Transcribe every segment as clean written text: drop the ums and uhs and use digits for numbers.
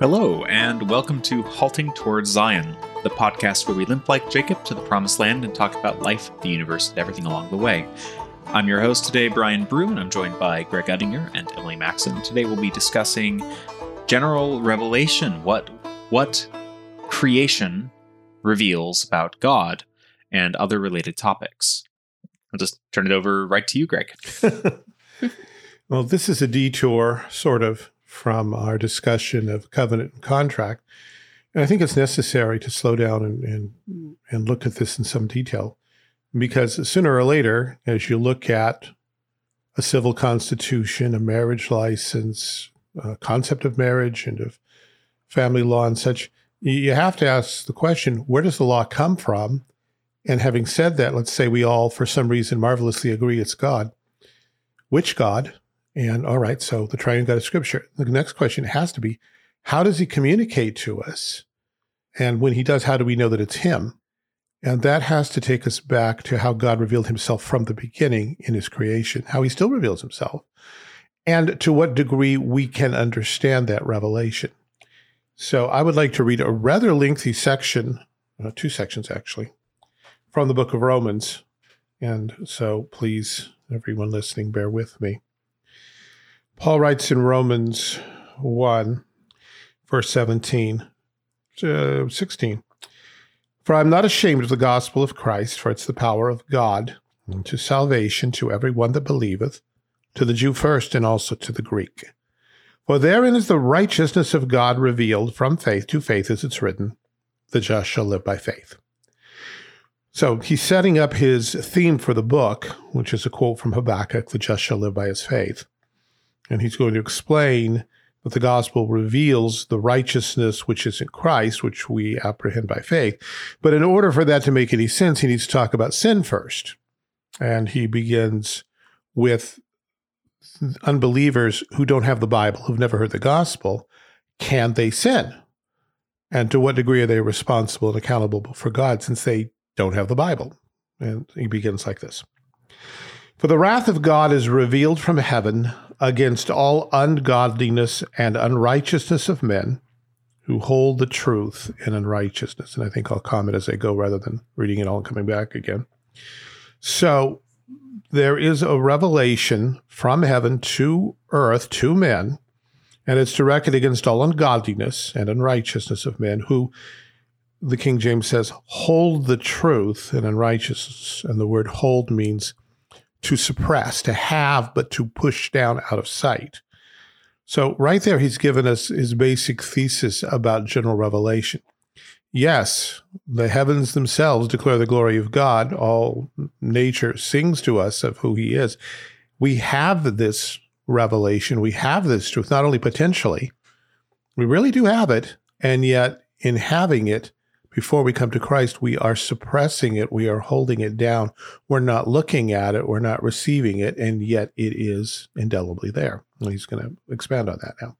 Hello, and welcome to Halting Towards Zion, the podcast where we limp like Jacob to the promised land and talk about life, the universe, and everything along the way. I'm your host today, Brian Brew, and I'm joined by Greg Edinger and Emily Maxson. Today we'll be discussing general revelation, what creation reveals about God, and other related topics. I'll just turn it over right to you, Greg. Well, this is a detour, sort of, from our discussion of covenant and contract. And I think it's necessary to slow down and look at this in some detail, because sooner or later, as you look at a civil constitution, a marriage license, a concept of marriage and of family law and such, you have to ask the question, where does the law come from? And having said that, let's say we all, for some reason, marvelously agree it's God. Which God? And all right, so the triune God of Scripture. The next question has to be, how does he communicate to us? And when he does, how do we know that it's him? And that has to take us back to how God revealed himself from the beginning in his creation, how he still reveals himself, and to what degree we can understand that revelation. So I would like to read a rather lengthy section, two sections actually, from the book of Romans. And so please, everyone listening, bear with me. Paul writes in Romans 1, verse 16, "For I am not ashamed of the gospel of Christ, for it's the power of God unto salvation to everyone that believeth, to the Jew first and also to the Greek. For therein is the righteousness of God revealed from faith to faith, as it's written, the just shall live by faith." So he's setting up his theme for the book, which is a quote from Habakkuk, "The just shall live by his faith." And he's going to explain that the gospel reveals the righteousness which is in Christ, which we apprehend by faith. But in order for that to make any sense, he needs to talk about sin first. And he begins with unbelievers who don't have the Bible, who've never heard the gospel. Can they sin? And to what degree are they responsible and accountable for God since they don't have the Bible? And he begins like this. "For the wrath of God is revealed from heaven against all ungodliness and unrighteousness of men who hold the truth in unrighteousness." And I think I'll comment as I go rather than reading it all and coming back again. So there is a revelation from heaven to earth, to men, and it's directed against all ungodliness and unrighteousness of men who, the King James says, hold the truth in unrighteousness. And the word hold means to suppress, to have, but to push down out of sight. So right there, he's given us his basic thesis about general revelation. Yes, the heavens themselves declare the glory of God. All nature sings to us of who he is. We have this revelation. We have this truth, not only potentially. We really do have it. And yet, in having it, before we come to Christ, we are suppressing it. We are holding it down. We're not looking at it. We're not receiving it. And yet it is indelibly there. And he's going to expand on that now.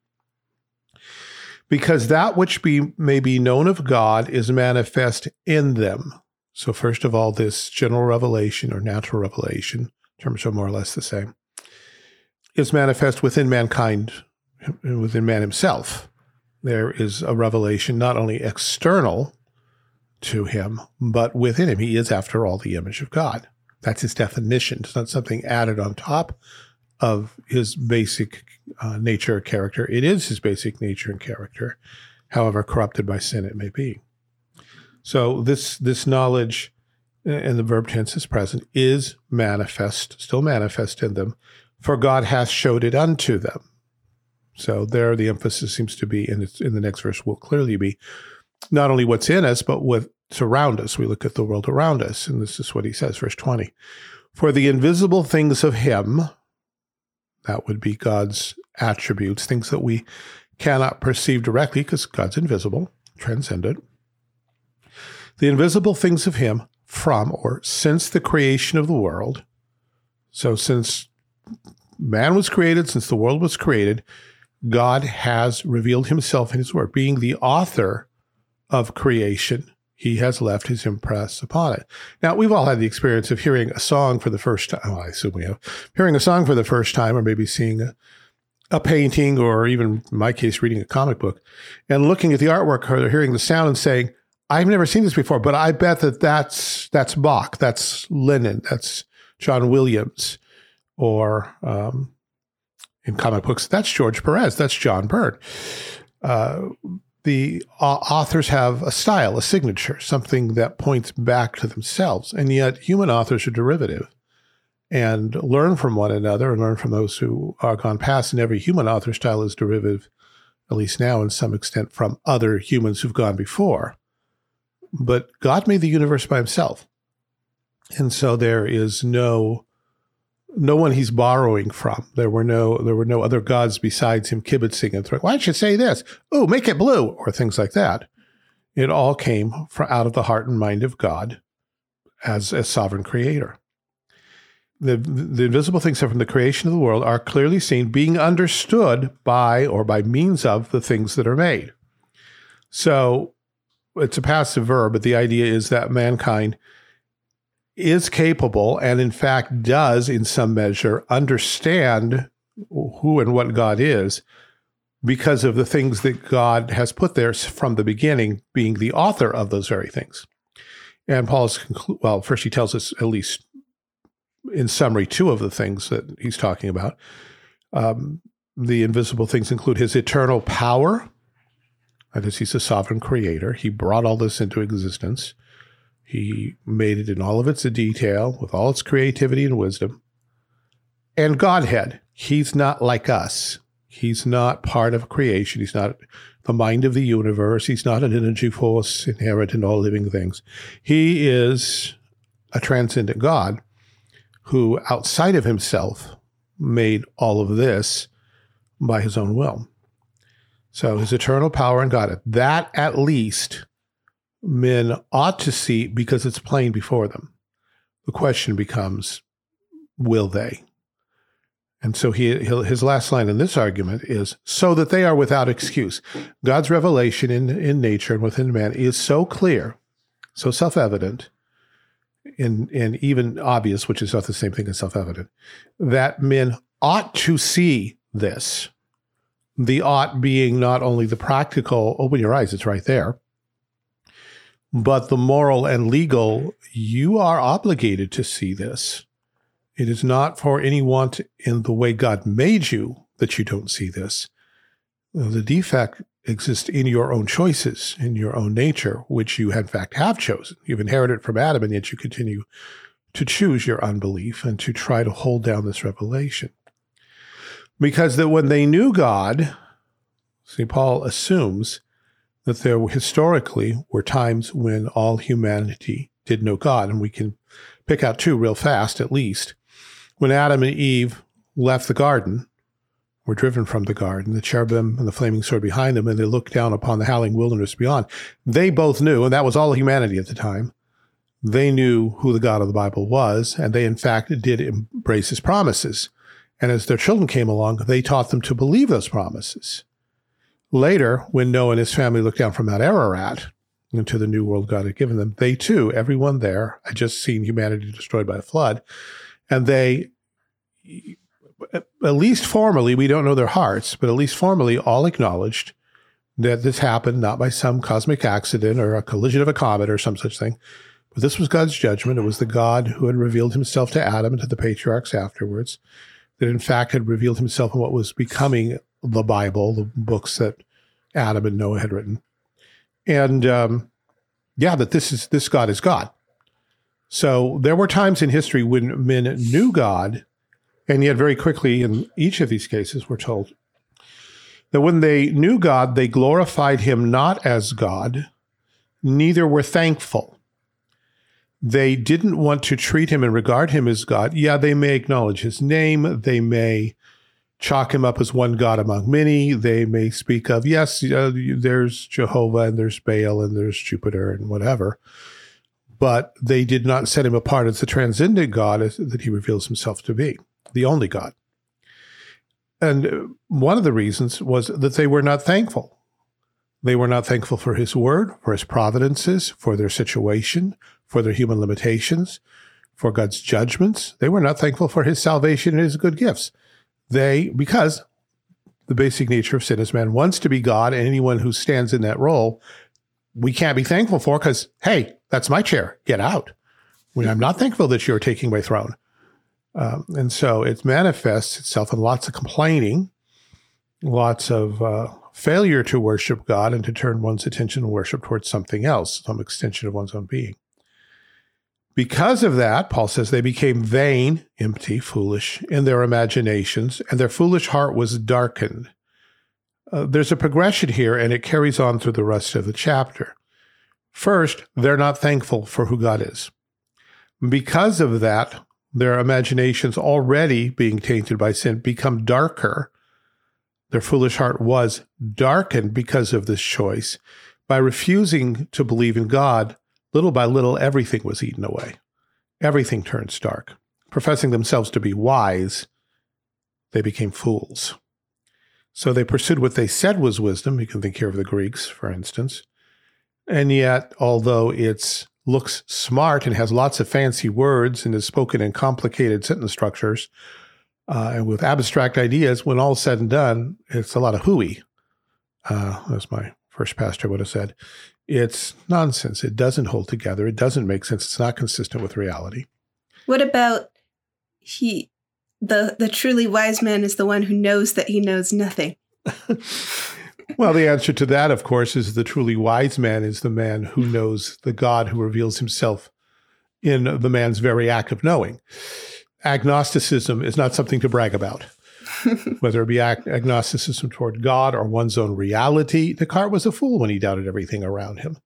"Because that which may be known of God is manifest in them." So first of all, this general revelation or natural revelation, terms are more or less the same, is manifest within mankind, within man himself. There is a revelation not only external to him, but within him. He is, after all, the image of God. That's his definition. It's not something added on top of his basic nature or character. It is his basic nature and character, however corrupted by sin it may be. So this knowledge, and the verb tense is present, is manifest, still manifest in them, for God hath showed it unto them. So there the emphasis seems to be, and it's in the next verse will clearly be, not only what's in us, but what's around us. We look at the world around us, and this is what he says, verse 20. "For the invisible things of him," that would be God's attributes, things that we cannot perceive directly because God's invisible, transcendent. "The invisible things of him from," or since, "the creation of the world." So since man was created, since the world was created, God has revealed himself in his word, being the author of creation. He has left his impress upon it. Now, we've all had the experience of hearing a song for the first time. Well, I assume we have. Hearing a song for the first time, or maybe seeing a painting, or even in my case, reading a comic book, and looking at the artwork or hearing the sound and saying, I've never seen this before, but I bet that that's Bach, that's Lennon, that's John Williams, or in comic books, that's George Perez, that's John Byrne. The authors have a style, a signature, something that points back to themselves, and yet human authors are derivative and learn from one another and learn from those who are gone past. And every human author style is derivative, at least now in some extent, from other humans who've gone before. But God made the universe by himself. And so there is no one he's borrowing from. There were no other gods besides him kibitzing and throwing, why don't you say this? Oh, make it blue, or things like that. It all came from out of the heart and mind of God as sovereign creator. The invisible things from the creation of the world are clearly seen, being understood by or by means of the things that are made. So it's a passive verb, but the idea is that mankind is capable and, in fact, does in some measure understand who and what God is because of the things that God has put there from the beginning, being the author of those very things. And first he tells us at least in summary, two of the things that he's talking about. The invisible things include his eternal power. That is, he's a sovereign creator. He brought all this into existence. He made it in all of its detail, with all its creativity and wisdom. And Godhead. He's not like us. He's not part of creation. He's not the mind of the universe. He's not an energy force inherent in all living things. He is a transcendent God, who outside of himself made all of this by his own will. So his eternal power and God, that at least men ought to see because it's plain before them. The question becomes, will they? And so his last line in this argument is, so that they are without excuse. God's revelation in nature and within man is so clear, so self-evident, and even obvious, which is not the same thing as self-evident, that men ought to see this. The ought being not only the practical, open your eyes, it's right there, but the moral and legal, you are obligated to see this. It is not for any want in the way God made you that you don't see this. The defect exist in your own choices, in your own nature, which you in fact have chosen. You've inherited from Adam, and yet you continue to choose your unbelief and to try to hold down this revelation. Because that when they knew God, St. Paul assumes that there historically were times when all humanity did know God, and we can pick out two real fast at least. When Adam and Eve left the garden, were driven from the garden, the cherubim and the flaming sword behind them, and they looked down upon the howling wilderness beyond. They both knew, and that was all humanity at the time, they knew who the God of the Bible was, and they in fact did embrace his promises. And as their children came along, they taught them to believe those promises. Later, when Noah and his family looked down from Mount Ararat into the new world God had given them, they too, everyone there, had just seen humanity destroyed by a flood, and they, at least formally, we don't know their hearts, but at least formally, all acknowledged that this happened not by some cosmic accident or a collision of a comet or some such thing, but this was God's judgment. It was the God who had revealed himself to Adam and to the patriarchs afterwards, that in fact had revealed himself in what was becoming the Bible, the books that Adam and Noah had written. And that this God is God. So there were times in history when men knew God, and yet very quickly in each of these cases, we're told that when they knew God, they glorified him not as God, neither were thankful. They didn't want to treat him and regard him as God. Yeah, they may acknowledge his name. They may chalk him up as one God among many. They may speak of, yes, there's Jehovah and there's Baal and there's Jupiter and whatever. But they did not set him apart as the transcendent God that he reveals himself to be, the only God. And one of the reasons was that they were not thankful. They were not thankful for his word, for his providences, for their situation, for their human limitations, for God's judgments. They were not thankful for his salvation and his good gifts. Because the basic nature of sin is man wants to be God, and anyone who stands in that role, we can't be thankful for because, hey, that's my chair. Get out. I'm not thankful that you're taking my throne. And so it manifests itself in lots of complaining, lots of failure to worship God and to turn one's attention and worship towards something else, some extension of one's own being. Because of that, Paul says, they became vain, empty, foolish in their imaginations, and their foolish heart was darkened. There's a progression here, and it carries on through the rest of the chapter. First, they're not thankful for who God is. Because of that, their imaginations, already being tainted by sin, become darker. Their foolish heart was darkened because of this choice. By refusing to believe in God, little by little, everything was eaten away. Everything turns dark. Professing themselves to be wise, they became fools. So they pursued what they said was wisdom. You can think here of the Greeks, for instance. And yet, although it looks smart and has lots of fancy words and is spoken in complicated sentence structures, and with abstract ideas, when all is said and done, it's a lot of hooey, as my first pastor would have said. It's nonsense. It doesn't hold together. It doesn't make sense. It's not consistent with reality. What about the truly wise man is the one who knows that he knows nothing? Well, the answer to that, of course, is the truly wise man is the man who knows the God who reveals himself in the man's very act of knowing. Agnosticism is not something to brag about, whether it be agnosticism toward God or one's own reality. Descartes was a fool when he doubted everything around him.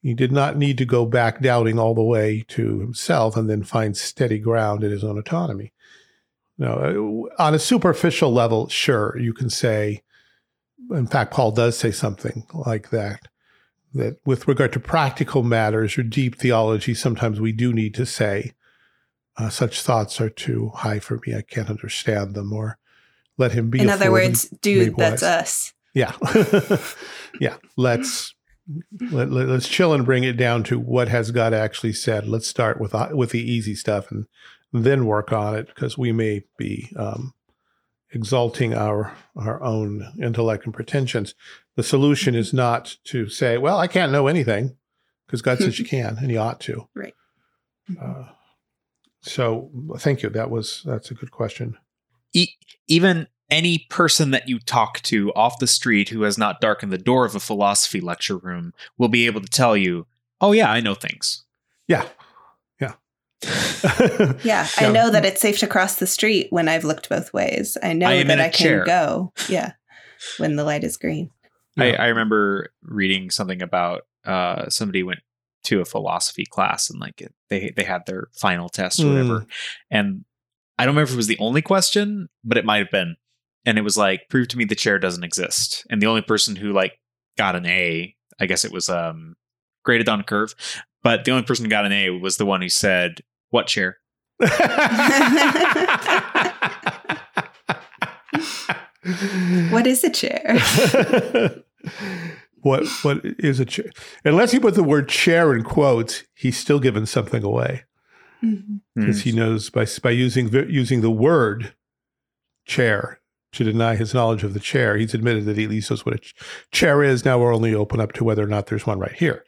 He did not need to go back doubting all the way to himself and then find steady ground in his own autonomy. Now, on a superficial level, sure, you can say, in fact, Paul does say something like that, that with regard to practical matters or deep theology, sometimes we do need to say, such thoughts are too high for me. I can't understand them, or let him be. In other words, dude, that's us. Yeah. Yeah. Let's chill and bring it down to what has God actually said. Let's start with the easy stuff and then work on it, because we may be exalting our own intellect and pretensions. The solution is not to say, well, I can't know anything, because God says you can and you ought to. Right. So thank you. That's a good question. Even any person that you talk to off the street who has not darkened the door of a philosophy lecture room will be able to tell you, oh, yeah, I know things. Yeah. Yeah. Yeah. I know that it's safe to cross the street when I've looked both ways. I know that I can go. Yeah. When the light is green. Yeah. I remember reading something about somebody went to a philosophy class, and like they had their final test or whatever. And I don't remember if it was the only question, but it might have been. And it was like, prove to me the chair doesn't exist. And the only person who like got an A, I guess it was graded on a curve, but the only person who got an A was the one who said, what chair? What is a chair? What is a chair? Unless he put the word chair in quotes, he's still giving something away. Because he knows by using the word chair to deny his knowledge of the chair, he's admitted that he at least knows what a chair is. Now we're only open up to whether or not there's one right here.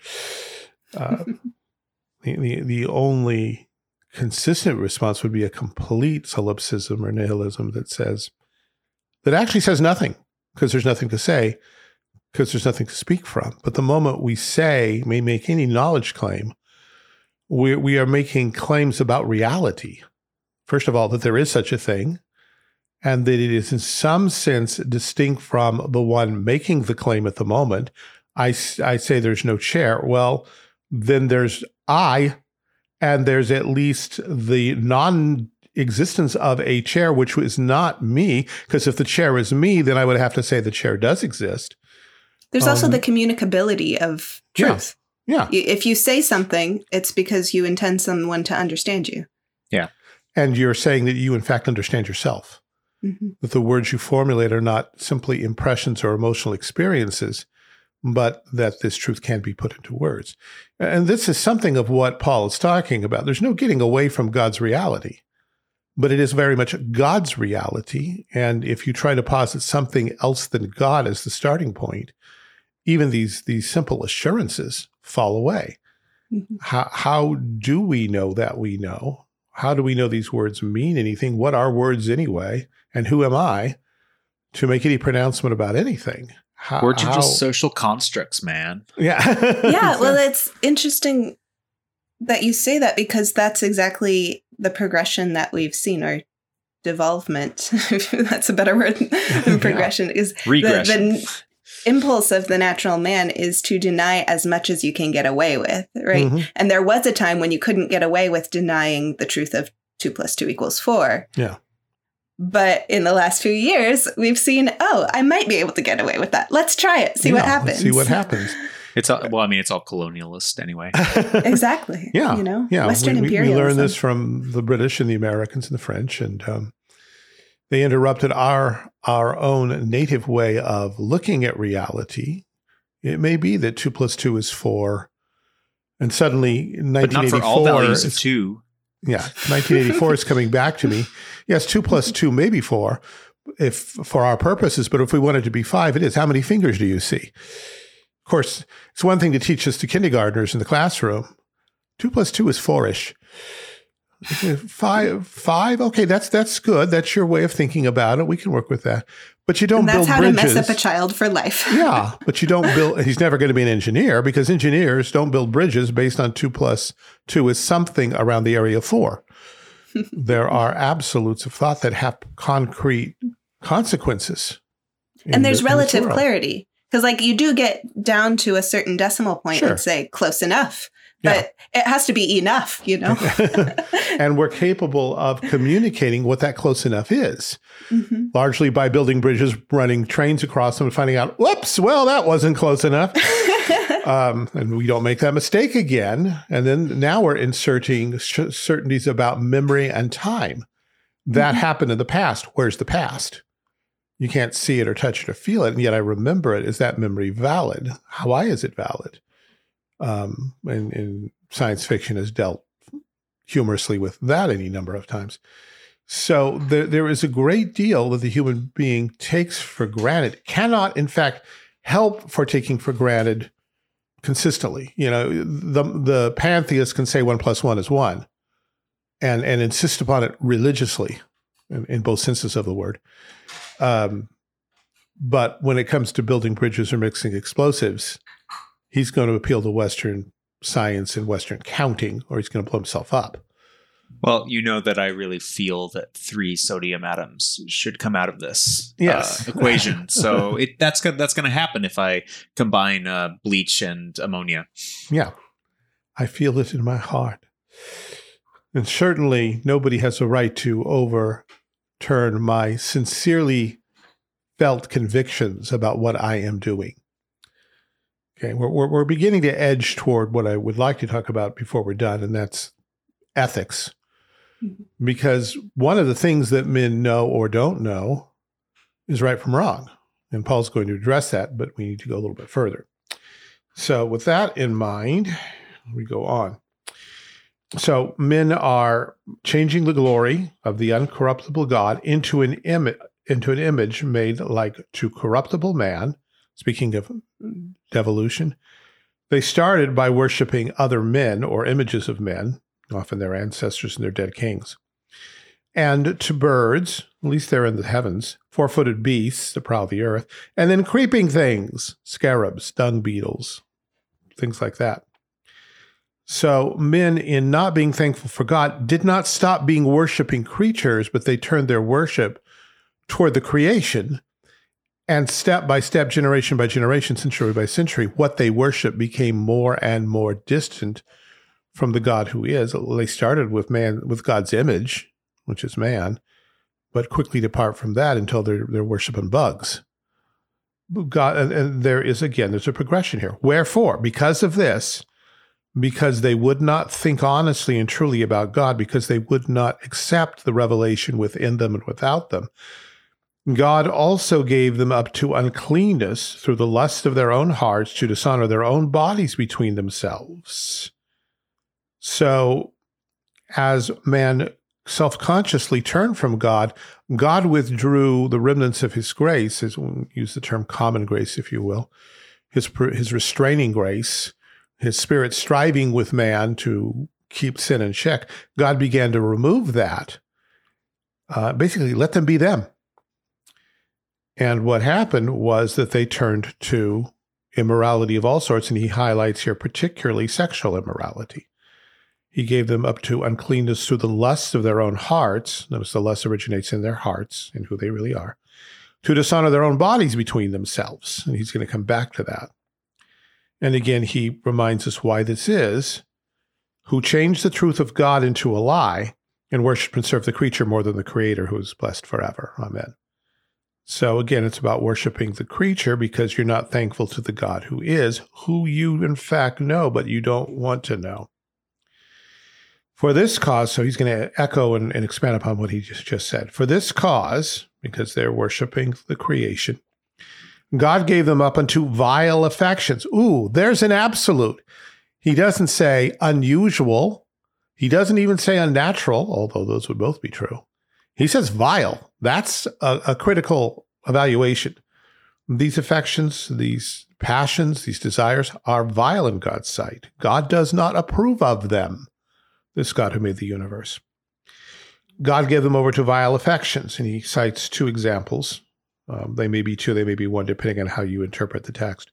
The only consistent response would be a complete solipsism or nihilism that actually says nothing, because there's nothing to say. Because there's nothing to speak from. But the moment we say, may make any knowledge claim, we are making claims about reality. First of all, that there is such a thing, and that it is in some sense distinct from the one making the claim at the moment. I say there's no chair. Well, then there's I, and there's at least the non-existence of a chair, which is not me, because if the chair is me, then I would have to say the chair does exist. There's also the communicability of truth. Yeah. If you say something, it's because you intend someone to understand you. Yeah. And you're saying that you, in fact, understand yourself. Mm-hmm. That the words you formulate are not simply impressions or emotional experiences, but that this truth can be put into words. And this is something of what Paul is talking about. There's no getting away from God's reality. But it is very much God's reality. And if you try to posit something else than God as the starting point, even these simple assurances fall away. Mm-hmm. How do we know that we know? How do we know these words mean anything? What are words anyway? And who am I to make any pronouncement about anything? Words are just social constructs, man. Yeah. Yeah. Well, it's interesting that you say that, because that's exactly the progression that we've seen, or devolvement, if that's a better word than progression, is the impulse of the natural man is to deny as much as you can get away with, right? Mm-hmm. And there was a time when you couldn't get away with denying the truth of 2 + 2 = 4. Yeah. But in the last few years, we've seen, I might be able to get away with that. Let's try it. See what happens. Let's see what happens. It's all, it's all colonialist anyway. Exactly. Yeah. You know, yeah. Western imperialism. We learned this from the British and the Americans and the French, and they interrupted our own native way of looking at reality. It may be that 2 + 2 = 4, and suddenly 1984. But not for all values of 2. Yeah, 1984 is coming back to me. Yes, 2 + 2 may be 4, if for our purposes. But if we want it to be 5, it is. How many fingers do you see? Of course, it's one thing to teach this to kindergartners in the classroom. 2 + 2 = 4-ish. 5? Okay, that's good. That's your way of thinking about it. We can work with that. But you don't build bridges. That's how to mess up a child for life. Yeah, but you don't build. He's never going to be an engineer, because engineers don't build bridges based on 2 + 2 is something around the area of 4. There are absolutes of thought that have concrete consequences. And there's relative clarity. Because, you do get down to a certain decimal point and say, close enough. But it has to be enough, you know? And we're capable of communicating what that close enough is, mm-hmm. largely by building bridges, running trains across them, and finding out, whoops, well, that wasn't close enough. And we don't make that mistake again. And then now we're inserting certainties about memory and time. That mm-hmm. happened in the past. Where's the past? You can't see it or touch it or feel it, and yet I remember it. Is that memory valid? Why is it valid? And science fiction has dealt humorously with that any number of times. So there is a great deal that the human being takes for granted, cannot, in fact, help for taking for granted consistently. You know, the pantheist can say 1 + 1 is 1 and insist upon it religiously in both senses of the word. But when it comes to building bridges or mixing explosives, he's going to appeal to Western science and Western counting, or he's going to blow himself up. Well, you know that I really feel that 3 sodium atoms should come out of this equation. So that's going to happen if I combine bleach and ammonia. Yeah, I feel it in my heart. And certainly nobody has a right to overturn my sincerely felt convictions about what I am doing. Okay, we're beginning to edge toward what I would like to talk about before we're done, and that's ethics. Mm-hmm. Because one of the things that men know or don't know is right from wrong. And Paul's going to address that, but we need to go a little bit further. So with that in mind, we go on. So men are changing the glory of the uncorruptible God into an image made like to corruptible man. Speaking of devolution, they started by worshiping other men or images of men, often their ancestors and their dead kings, and to birds, at least they're in the heavens, 4-footed beasts that prowl the earth, and then creeping things, scarabs, dung beetles, things like that. So men, in not being thankful for God, did not stop being worshiping creatures, but they turned their worship toward the creation, and step by step, generation by generation, century by century, what they worship became more and more distant from the God who is. They started with man, with God's image, which is man, but quickly depart from that until they're worshiping bugs. God, and there's a progression here. Wherefore, because of this, because they would not think honestly and truly about God, because they would not accept the revelation within them and without them, God also gave them up to uncleanness through the lust of their own hearts, to dishonor their own bodies between themselves. So as man self-consciously turned from God, God withdrew the remnants of his grace, use the term common grace, if you will, his restraining grace, his spirit striving with man to keep sin in check. God began to remove that, basically let them be them. And what happened was that they turned to immorality of all sorts, and he highlights here particularly sexual immorality. He gave them up to uncleanness through the lusts of their own hearts. Notice the lust originates in their hearts and who they really are. To dishonor their own bodies between themselves. And he's going to come back to that. And again, he reminds us why this is. Who changed the truth of God into a lie and worship and serve the creature more than the creator, who is blessed forever. Amen. So again, it's about worshiping the creature because you're not thankful to the God who is, who you in fact know, but you don't want to know. For this cause, so he's going to echo and expand upon what he just said. For this cause, because they're worshiping the creation, God gave them up unto vile affections. Ooh, there's an absolute. He doesn't say unusual. He doesn't even say unnatural, although those would both be true. He says vile. That's a critical evaluation. These affections, these passions, these desires are vile in God's sight. God does not approve of them, this God who made the universe. God gave them over to vile affections, and he cites two examples. They may be two, they may be one, depending on how you interpret the text.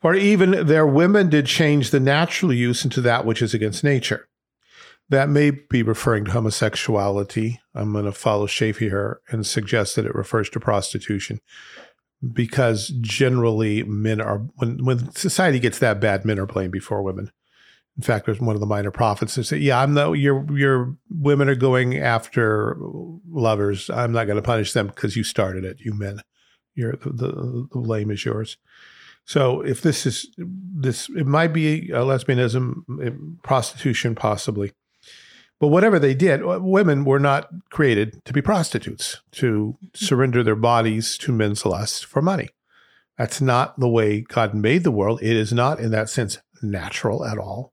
For even their women did change the natural use into that which is against nature. That may be referring to homosexuality. I'm going to follow Schaefer here and suggest that it refers to prostitution, because generally men are, when society gets that bad, men are blamed before women. In fact, there's one of the minor prophets that said, yeah, your women are going after lovers. I'm not going to punish them because you started it, you men. The blame is yours. So if this it might be lesbianism, prostitution possibly. But whatever they did, women were not created to be prostitutes, to surrender their bodies to men's lust for money. That's not the way God made the world. It is not, in that sense, natural at all.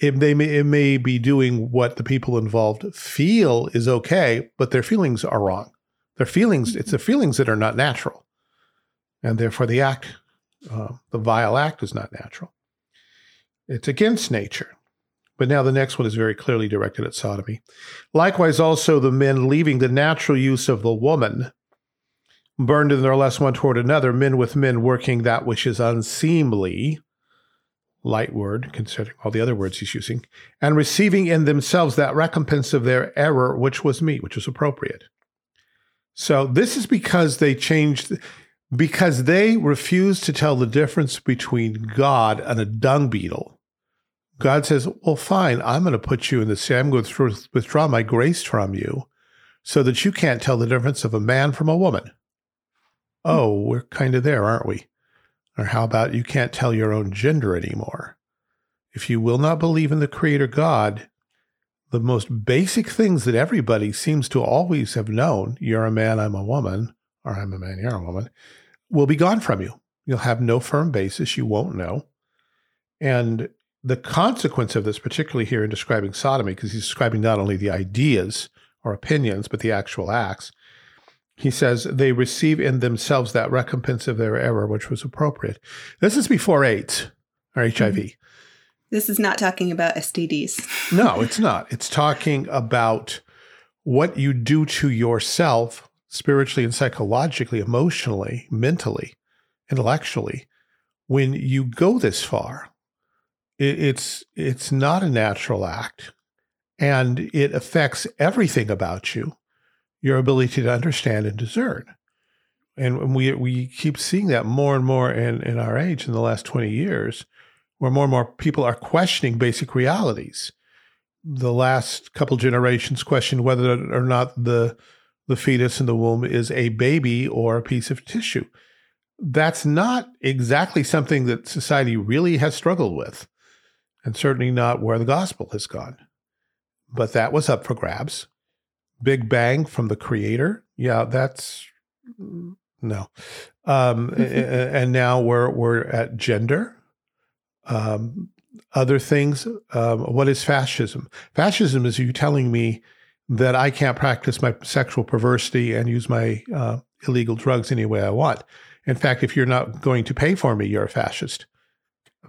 It may be doing what the people involved feel is okay, but their feelings are wrong. It's the feelings that are not natural. And therefore the act, the vile act, is not natural. It's against nature. But now the next one is very clearly directed at sodomy. Likewise, also the men, leaving the natural use of the woman, burned in their lust one toward another, men with men, working that which is unseemly, light word, considering all the other words he's using, and receiving in themselves that recompense of their error, which was meet, which was appropriate. So this is because they changed, because they refused to tell the difference between God and a dung beetle. God says, well, fine, I'm going to put you in the sea. I'm going to withdraw my grace from you so that you can't tell the difference of a man from a woman. Oh, we're kind of there, aren't we? Or how about you can't tell your own gender anymore? If you will not believe in the Creator God, the most basic things that everybody seems to always have known, you're a man, I'm a woman, or I'm a man, you're a woman, will be gone from you. You'll have no firm basis. You won't know. And the consequence of this, particularly here in describing sodomy, because he's describing not only the ideas or opinions, but the actual acts, he says, they receive in themselves that recompense of their error, which was appropriate. This is before AIDS or HIV. Mm-hmm. This is not talking about STDs. No, it's not. It's talking about what you do to yourself spiritually and psychologically, emotionally, mentally, intellectually, when you go this far. It's not a natural act, and it affects everything about you, your ability to understand and discern. And we keep seeing that more and more in our age in the last 20 years, where more and more people are questioning basic realities. The last couple generations questioned whether or not the fetus in the womb is a baby or a piece of tissue. That's not exactly something that society really has struggled with. And certainly not where the gospel has gone. But that was up for grabs. Big bang from the Creator. Yeah, that's no. And now we're at gender. Other things. What is fascism? Fascism is you telling me that I can't practice my sexual perversity and use my illegal drugs any way I want. In fact, if you're not going to pay for me, you're a fascist.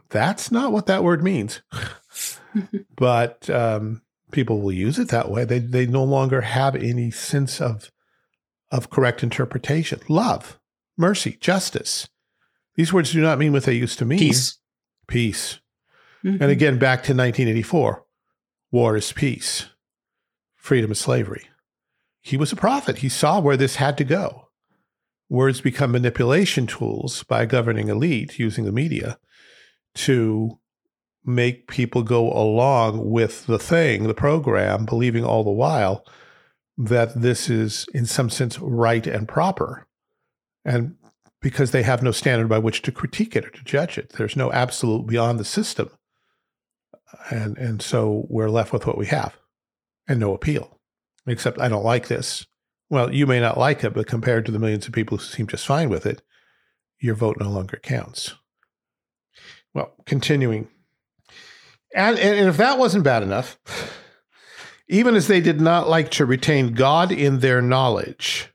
That's not what that word means. But people will use it that way. They no longer have any sense of correct interpretation. Love, mercy, justice. These words do not mean what they used to mean. Peace. Peace. Mm-hmm. And again, back to 1984, war is peace, freedom is slavery. He was a prophet. He saw where this had to go. Words become manipulation tools by a governing elite using the media to make people go along with the thing, the program, believing all the while that this is, in some sense, right and proper. And because they have no standard by which to critique it or to judge it. There's no absolute beyond the system. And so we're left with what we have and no appeal, except I don't like this. Well, you may not like it, but compared to the millions of people who seem just fine with it, your vote no longer counts. Well, continuing. And if that wasn't bad enough, even as they did not like to retain God in their knowledge,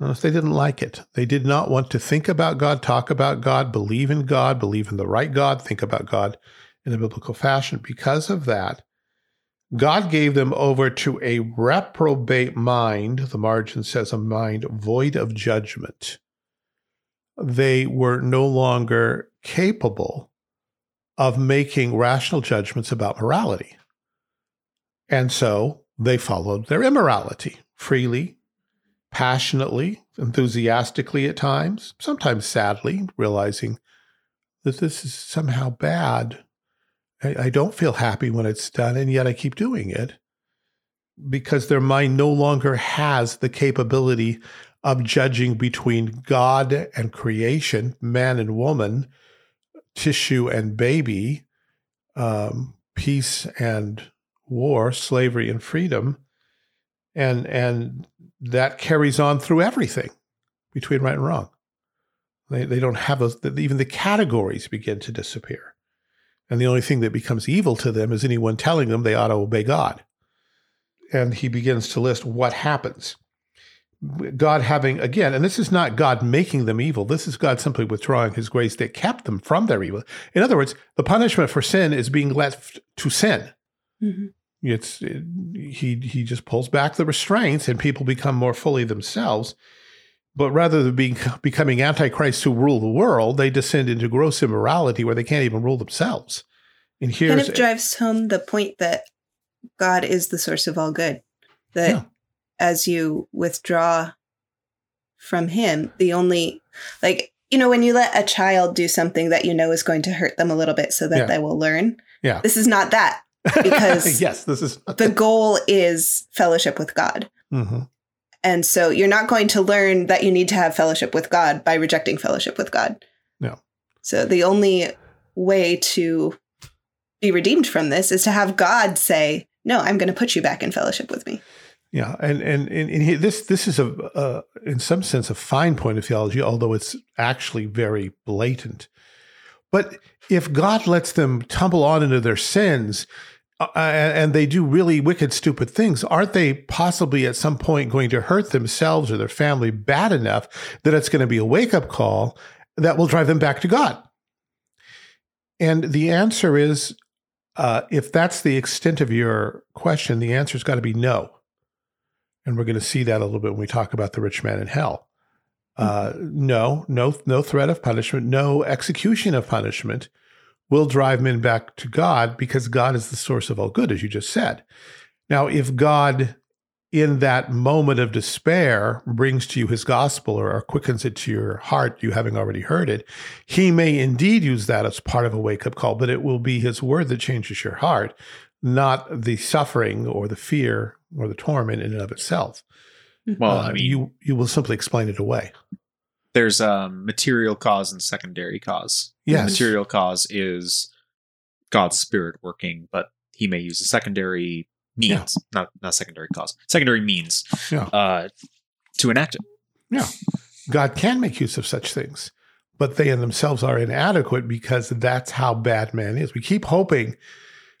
if they didn't like it, they did not want to think about God, talk about God, believe in the right God, think about God in a biblical fashion. Because of that, God gave them over to a reprobate mind. The margin says a mind void of judgment. They were no longer capable of making rational judgments about morality. And so they followed their immorality freely, passionately, enthusiastically at times, sometimes sadly, realizing that this is somehow bad. I don't feel happy when it's done, and yet I keep doing it because their mind no longer has the capability of judging between God and creation, man and woman, tissue and baby, peace and war, slavery and freedom, and that carries on through everything between right and wrong. They don't have those, even the categories begin to disappear. And the only thing that becomes evil to them is anyone telling them they ought to obey God. And he begins to list what happens. God having, again, and this is not God making them evil. This is God simply withdrawing his grace that kept them from their evil. In other words, the punishment for sin is being left to sin. Mm-hmm. He just pulls back the restraints and people become more fully themselves. But rather than becoming antichrists who rule the world, they descend into gross immorality where they can't even rule themselves. And here's kind of drives home the point that God is the source of all good. That as you withdraw from him, the only, like, you know, when you let a child do something that you know is going to hurt them a little bit so that they will learn. Yeah. This is not that. Because yes, this is the goal is fellowship with God. Mm-hmm. And so you're not going to learn that you need to have fellowship with God by rejecting fellowship with God. No. So the only way to be redeemed from this is to have God say, no, I'm going to put you back in fellowship with me. Yeah. And this is, in some sense, a fine point of theology, although it's actually very blatant. But if God lets them tumble on into their sins, and they do really wicked, stupid things, aren't they possibly at some point going to hurt themselves or their family bad enough that it's going to be a wake-up call that will drive them back to God? And the answer is, if that's the extent of your question, the answer's got to be no. And we're going to see that a little bit when we talk about the rich man in hell. No threat of punishment, no execution of punishment will drive men back to God because God is the source of all good, as you just said. Now, if God, in that moment of despair, brings to you his gospel or quickens it to your heart, you having already heard it, he may indeed use that as part of a wake-up call, but it will be his word that changes your heart, not the suffering or the fear or the torment in and of itself. Well, I mean, you will simply explain it away. There's material cause and secondary cause. Yes. The material cause is God's spirit working, but he may use a secondary means, not secondary cause, secondary means to enact it. Yeah. God can make use of such things, but they in themselves are inadequate because that's how bad man is. We keep hoping,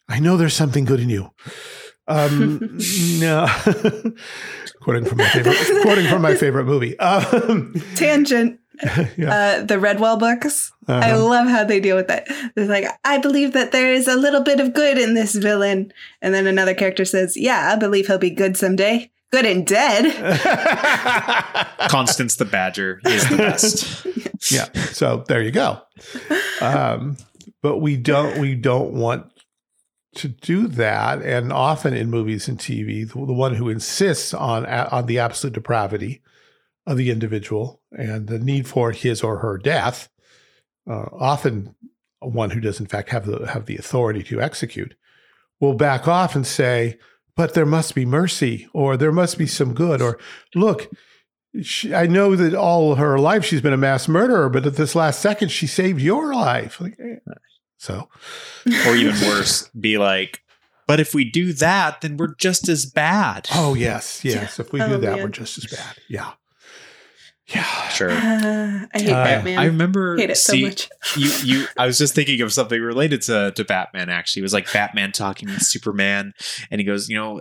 I know there's something good in you. No, quoting from my favorite movie. Tangent. Yeah. The Redwall books. Uh-huh. I love how they deal with that. It's like, I believe that there is a little bit of good in this villain. And then another character says, yeah, I believe he'll be good someday. Good and dead. Constance the Badger is the best. Yeah. So there you go. But we don't want to do that. And often in movies and TV, the one who insists on the absolute depravity of the individual and the need for his or her death, often one who does in fact have the authority to execute, will back off and say, but there must be mercy, or there must be some good, or look, I know that all her life she's been a mass murderer, but at this last second she saved your life. Like, eh. So, or even worse, be like, but if we do that, then we're just as bad. Oh, yes. If we do that, man, we're just as bad. Yeah. Sure. I hate Batman. I remember hate it so much. I was just thinking of something related to Batman, actually. It was like Batman talking with Superman, and he goes, you know,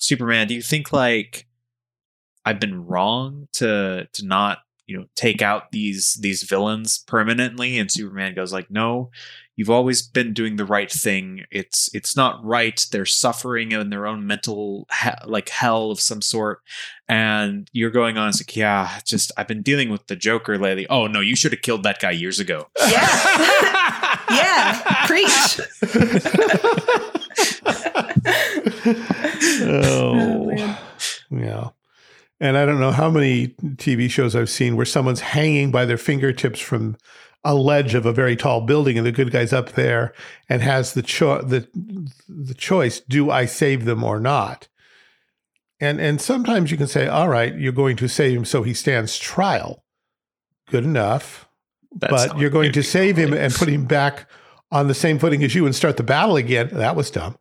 Superman, do you think like I've been wrong to not, you know, take out these villains permanently? And Superman goes like, no, you've always been doing the right thing. It's not right. They're suffering in their own mental hell of some sort. And you're going on. It's like, yeah, just I've been dealing with the Joker lately. Oh, no, you should have killed that guy years ago. Yeah. Yeah. Preach. Oh, yeah. And I don't know how many TV shows I've seen where someone's hanging by their fingertips from a ledge of a very tall building, and the good guy's up there and has the choice, do I save them or not? And sometimes you can say, all right, you're going to save him so he stands trial. Good enough. But you're going to save him and put him back on the same footing as you and start the battle again. That was dumb.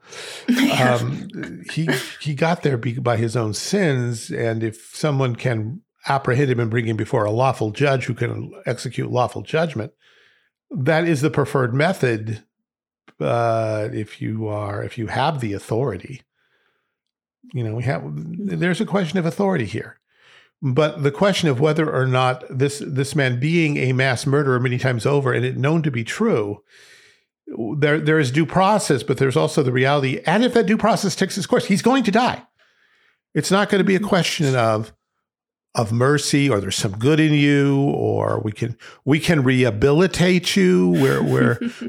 He got there by his own sins, and if someone can apprehend him and bring him before a lawful judge who can execute lawful judgment, that is the preferred method. If you have the authority, you know, there's a question of authority here. But the question of whether or not this man being a mass murderer many times over and it known to be true, there is due process, but there's also the reality. And if that due process takes its course, he's going to die. It's not going to be a question of mercy, or there's some good in you, or we can rehabilitate you.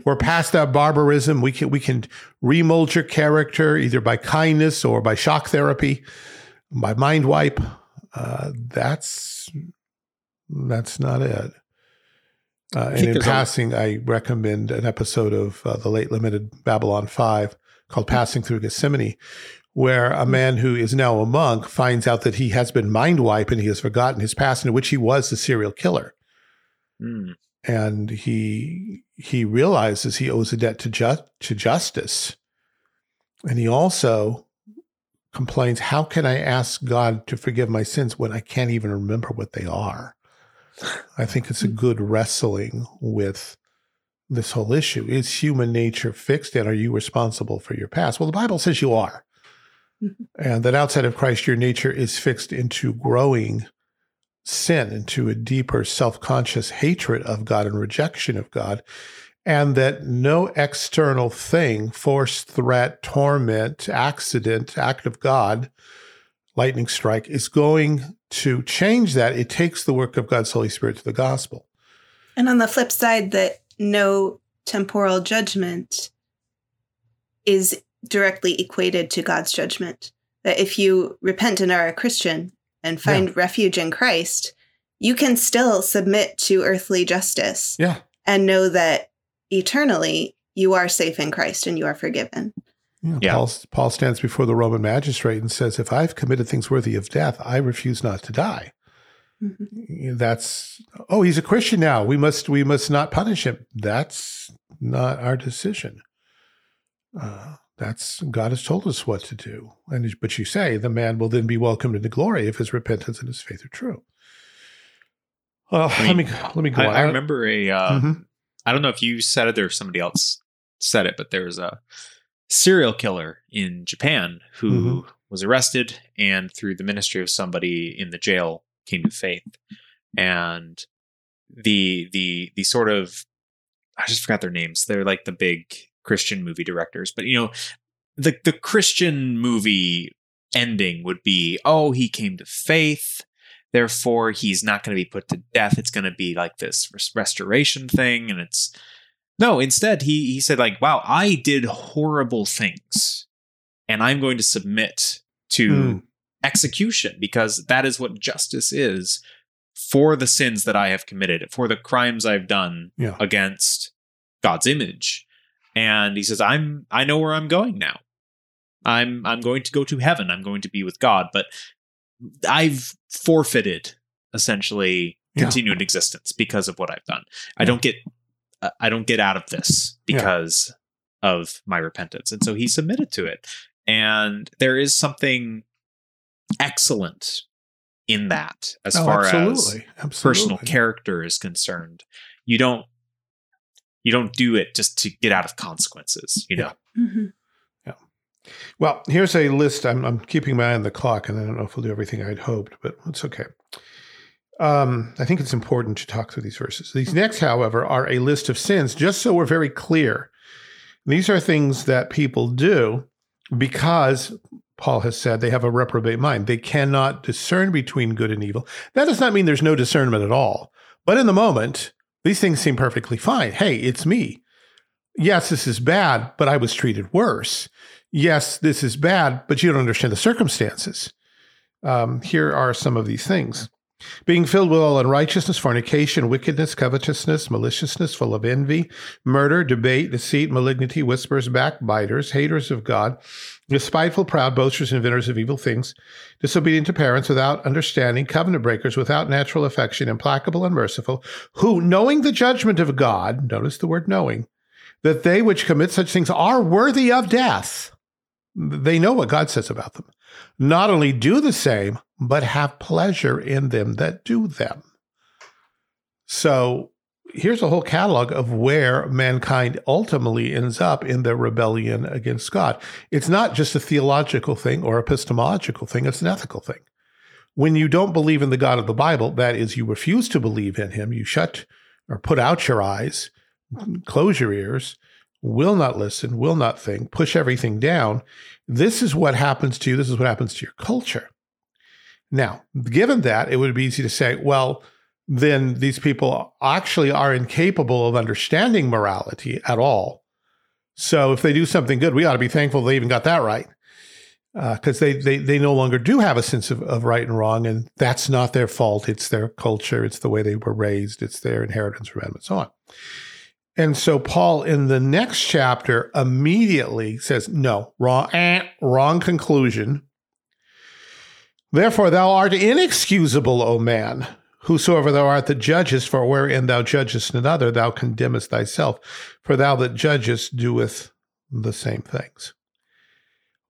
We're past that barbarism. We can remold your character either by kindness or by shock therapy, by mind wipe. That's not it. And in passing, I recommend an episode of the late limited Babylon 5 called Passing Through Gethsemane, where a man who is now a monk finds out that he has been mind wiped and he has forgotten his past, in which he was the serial killer. Mm. And he realizes he owes a debt to justice. And he also complains, how can I ask God to forgive my sins when I can't even remember what they are? I think it's a good wrestling with this whole issue. Is human nature fixed, and are you responsible for your past? Well, the Bible says you are. And that outside of Christ, your nature is fixed into growing sin, into a deeper self-conscious hatred of God and rejection of God, and that no external thing, force, threat, torment, accident, act of God, lightning strike, is going to change that. It takes the work of God's Holy Spirit to the gospel. And on the flip side, that no temporal judgment is directly equated to God's judgment. That if you repent and are a Christian and find refuge in Christ, you can still submit to earthly justice and know that eternally you are safe in Christ and you are forgiven. Yeah. Paul stands before the Roman magistrate and says, if I've committed things worthy of death, I refuse not to die. Mm-hmm. That's, oh, he's a Christian now. We must not punish him. That's not our decision. God has told us what to do. But you say the man will then be welcomed into glory if his repentance and his faith are true. Let me go on. I remember I don't know if you said it or if somebody else said it, but there was a serial killer in Japan who was arrested and through the ministry of somebody in the jail came to faith. And the sort of, I just forgot their names. They're like the big Christian movie directors, but you know, the Christian movie ending would be, oh, he came to faith, therefore he's not going to be put to death. It's going to be like this restoration thing. And it's no, instead he said like, wow, I did horrible things and I'm going to submit to execution because that is what justice is for the sins that I have committed, for the crimes I've done against God's image. And he says, I know where I'm going now. I'm going to go to heaven. I'm going to be with God, but I've forfeited essentially continued existence because of what I've done. I don't get out of this because of my repentance. And so he submitted to it. And there is something excellent in that as far as personal character is concerned. You don't do it just to get out of consequences, you know? Well, here's a list. I'm keeping my eye on the clock, and I don't know if we'll do everything I'd hoped, but it's okay. I think it's important to talk through these verses. These next, however, are a list of sins, just so we're very clear. These are things that people do because Paul has said they have a reprobate mind. They cannot discern between good and evil. That does not mean there's no discernment at all. But in the moment, these things seem perfectly fine. Hey, it's me. Yes, this is bad, but I was treated worse. Yes, this is bad, but you don't understand the circumstances. Here are some of these things. Being filled with all unrighteousness, fornication, wickedness, covetousness, maliciousness, full of envy, murder, debate, deceit, malignity, whisperers, backbiters, haters of God, despiteful, proud, boasters, inventors of evil things, disobedient to parents, without understanding, covenant breakers, without natural affection, implacable, unmerciful, who, knowing the judgment of God, notice the word knowing, that they which commit such things are worthy of death. They know what God says about them. Not only do the same, but have pleasure in them that do them. So here's a whole catalog of where mankind ultimately ends up in their rebellion against God. It's not just a theological thing or epistemological thing. It's an ethical thing. When you don't believe in the God of the Bible, that is, you refuse to believe in him, you shut or put out your eyes, close your ears, will not listen, will not think, push everything down. This is what happens to you. This is what happens to your culture. Now, given that, it would be easy to say, well, then these people actually are incapable of understanding morality at all. So if they do something good, we ought to be thankful they even got that right, because they no longer do have a sense of right and wrong, and that's not their fault. It's their culture. It's the way they were raised. It's their inheritance from Adam and so on. And so Paul, in the next chapter, immediately says, no, wrong conclusion. Therefore thou art inexcusable, O man, whosoever thou art that judgest, for wherein thou judgest another, thou condemnest thyself, for thou that judgest doeth the same things.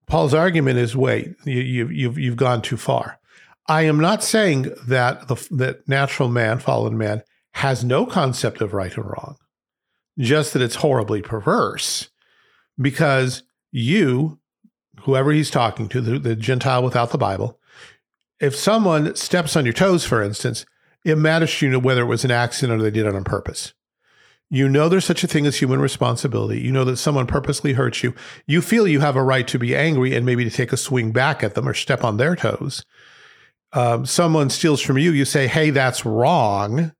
Paul's argument is, wait, you've gone too far. I am not saying that that natural man, fallen man, has no concept of right and wrong, just that it's horribly perverse, because you, whoever he's talking to, the Gentile without the Bible, if someone steps on your toes, for instance, it matters to you whether it was an accident or they did it on purpose. You know there's such a thing as human responsibility. You know that someone purposely hurts you. You feel you have a right to be angry and maybe to take a swing back at them or step on their toes. Someone steals from you. You say, hey, that's wrong.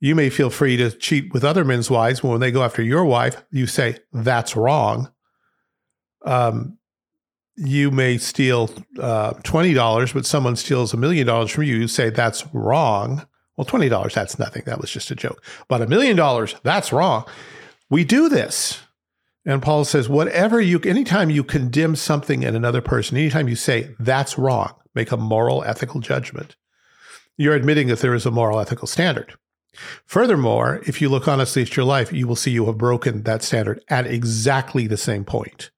You may feel free to cheat with other men's wives, but when they go after your wife, you say, that's wrong. You may steal $20, but someone steals $1 million from you. You say, that's wrong. Well, $20, that's nothing. That was just a joke. But $1 million, that's wrong. We do this. And Paul says, anytime you condemn something in another person, anytime you say, that's wrong, make a moral, ethical judgment, you're admitting that there is a moral, ethical standard. Furthermore, if you look honestly at your life, you will see you have broken that standard at exactly the same point.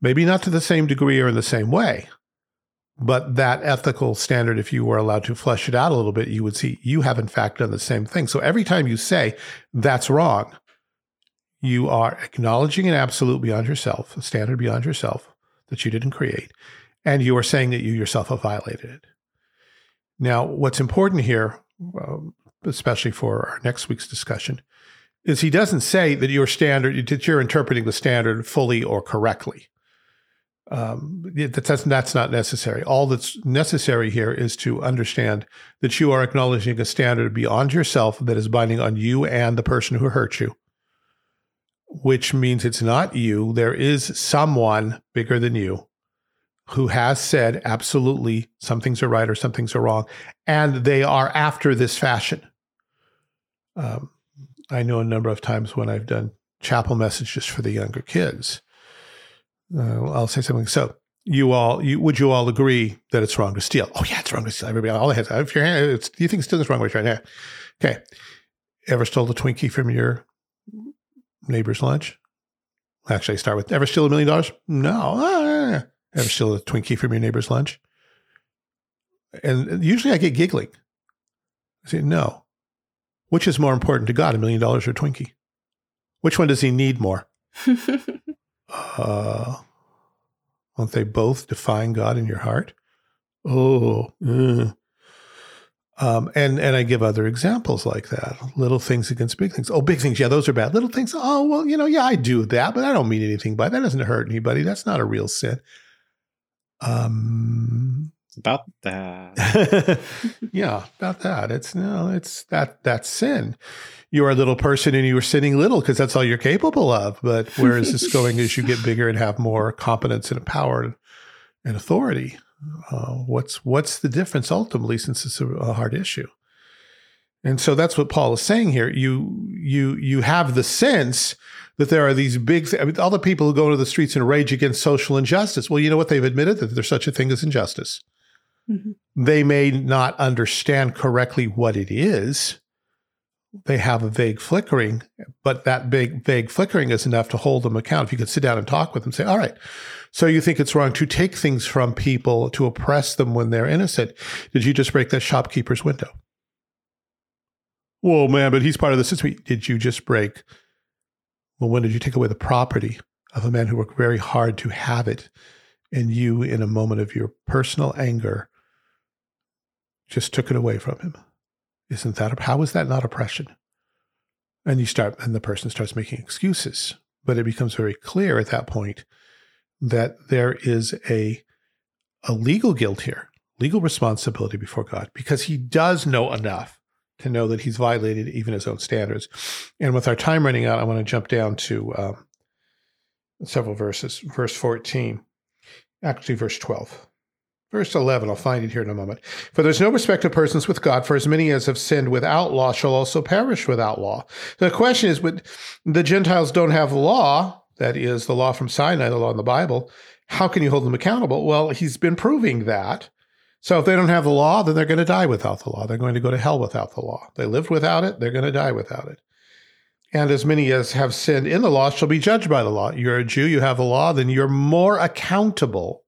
Maybe not to the same degree or in the same way, but that ethical standard, if you were allowed to flesh it out a little bit, you would see you have in fact done the same thing. So every time you say that's wrong, You are acknowledging an absolute beyond yourself, a standard beyond yourself that you didn't create, and you are saying that you yourself have violated it. Now, what's important here, especially for our next week's discussion, is he doesn't say that your standard, that you're interpreting the standard fully or correctly. That's not necessary. All that's necessary here is to understand that you are acknowledging a standard beyond yourself that is binding on you and the person who hurt you, which means it's not you. There is someone bigger than you who has said absolutely some things are right or some things are wrong, and they are after this fashion. I know a number of times when I've done chapel messages for the younger kids, I'll say something. So, would you all agree that it's wrong to steal? Oh yeah, it's wrong to steal. Everybody, all the heads. If your hand, do you think stealing is wrong? Right now, okay. Ever stole a Twinkie from your neighbor's lunch? Actually, I start with ever steal $1 million? No. Ever steal a Twinkie from your neighbor's lunch? And usually I get giggling. I say, no. Which is more important to God, $1 million or a Twinkie? Which one does he need more? Aren't they both defying God in your heart? And I give other examples like that. Little things against big things. Oh, big things, yeah, those are bad. Little things, oh, well, yeah, I do that, but I don't mean anything by it. That doesn't hurt anybody. That's not a real sin. About that. Yeah, about that. That's sin. You're a little person and you are sinning little because that's all you're capable of. But where is this going as you get bigger and have more competence and power and authority? What's the difference ultimately, since it's a hard issue? And so that's what Paul is saying here. You have the sense that there are these big, all the people who go into the streets and rage against social injustice. Well, you know what? They've admitted that there's such a thing as injustice. Mm-hmm. They may not understand correctly what it is. They have a vague flickering, but that vague flickering is enough to hold them accountable. If you could sit down and talk with them, say, all right, so you think it's wrong to take things from people, to oppress them when they're innocent. Did you just break that shopkeeper's window? Well, man, but he's part of the system. Did you just break? Well, when did you take away the property of a man who worked very hard to have it, and you, in a moment of your personal anger, just took it away from him? How is that not oppression? And the person starts making excuses, but it becomes very clear at that point that there is a legal guilt here, legal responsibility before God, because he does know enough to know that he's violated even his own standards. And with our time running out, I want to jump down to several verses. Verse 14, actually verse 12. Verse 11, I'll find it here in a moment. For there's no respect of persons with God, for as many as have sinned without law shall also perish without law. The question is, but the Gentiles don't have law, that is the law from Sinai, the law in the Bible. How can you hold them accountable? Well, he's been proving that. So if they don't have the law, then they're going to die without the law. They're going to go to hell without the law. They lived without it. They're going to die without it. And as many as have sinned in the law shall be judged by the law. You're a Jew, you have the law, then you're more accountable,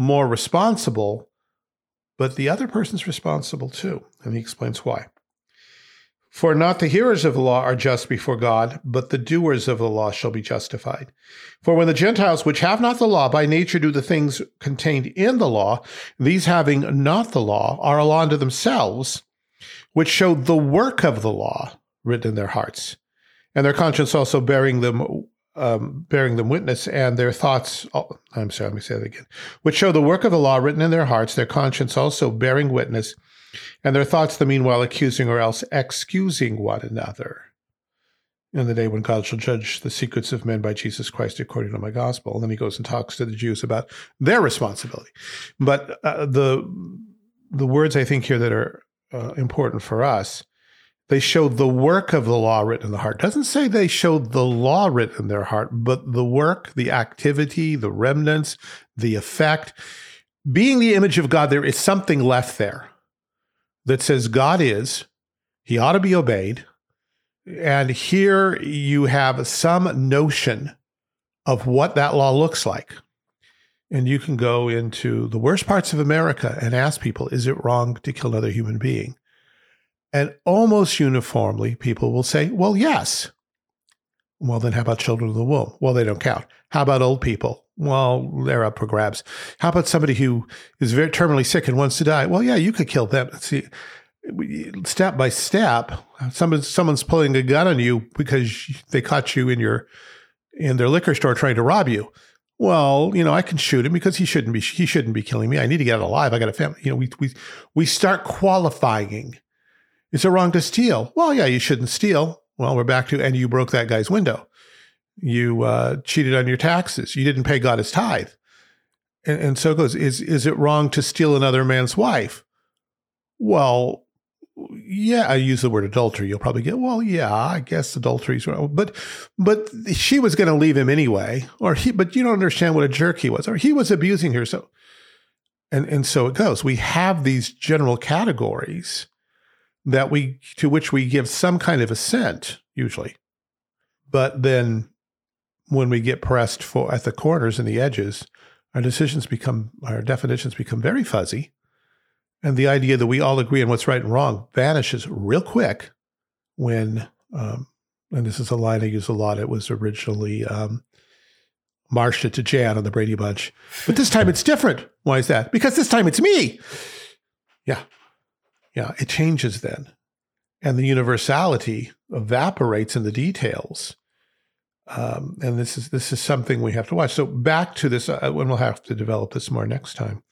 more responsible, but the other person's responsible too. And he explains why. For not the hearers of the law are just before God, but the doers of the law shall be justified. For when the Gentiles, which have not the law, by nature do the things contained in the law, these having not the law are a law unto themselves, which show the work of the law written in their hearts, and their conscience also bearing them witness, and their thoughts, which show the work of the law written in their hearts, their conscience also bearing witness, and their thoughts the meanwhile accusing or else excusing one another in the day when God shall judge the secrets of men by Jesus Christ according to my gospel. And then he goes and talks to the Jews about their responsibility. But the words I think here that are important for us, they show the work of the law written in the heart. It doesn't say they showed the law written in their heart, but the work, the activity, the remnants, the effect. Being the image of God, there is something left there that says God is, he ought to be obeyed, and here you have some notion of what that law looks like. And you can go into the worst parts of America and ask people, is it wrong to kill another human being? And almost uniformly, people will say, well, yes. Well, then how about children of the womb? Well, they don't count. How about old people? Well, they're up for grabs. How about somebody who is very terminally sick and wants to die? Well, yeah, you could kill them. See, step by step, someone's pulling a gun on you because they caught you in their liquor store trying to rob you. Well, you know, I can shoot him because he shouldn't be killing me. I need to get out alive. I got a family. You know, we start qualifying. Is it wrong to steal? Well, yeah, you shouldn't steal. Well, we're back to, and you broke that guy's window. You cheated on your taxes. You didn't pay God his tithe. And so it goes, is it wrong to steal another man's wife? Well, yeah, I use the word adultery. You'll probably get, well, yeah, I guess adultery is wrong. But she was going to leave him anyway, but you don't understand what a jerk he was, or he was abusing her. So, and so it goes. We have these general categories that to which we give some kind of assent usually. But then when we get pressed for at the corners and the edges, our definitions become very fuzzy. And the idea that we all agree on what's right and wrong vanishes real quick when, and this is a line I use a lot. It was originally Marcia to Jan on the Brady Bunch. But this time it's different. Why is that? Because this time it's me. Yeah. Yeah, it changes then. And the universality evaporates in the details. And this is something we have to watch. So back to this, when we'll have to develop this more next time.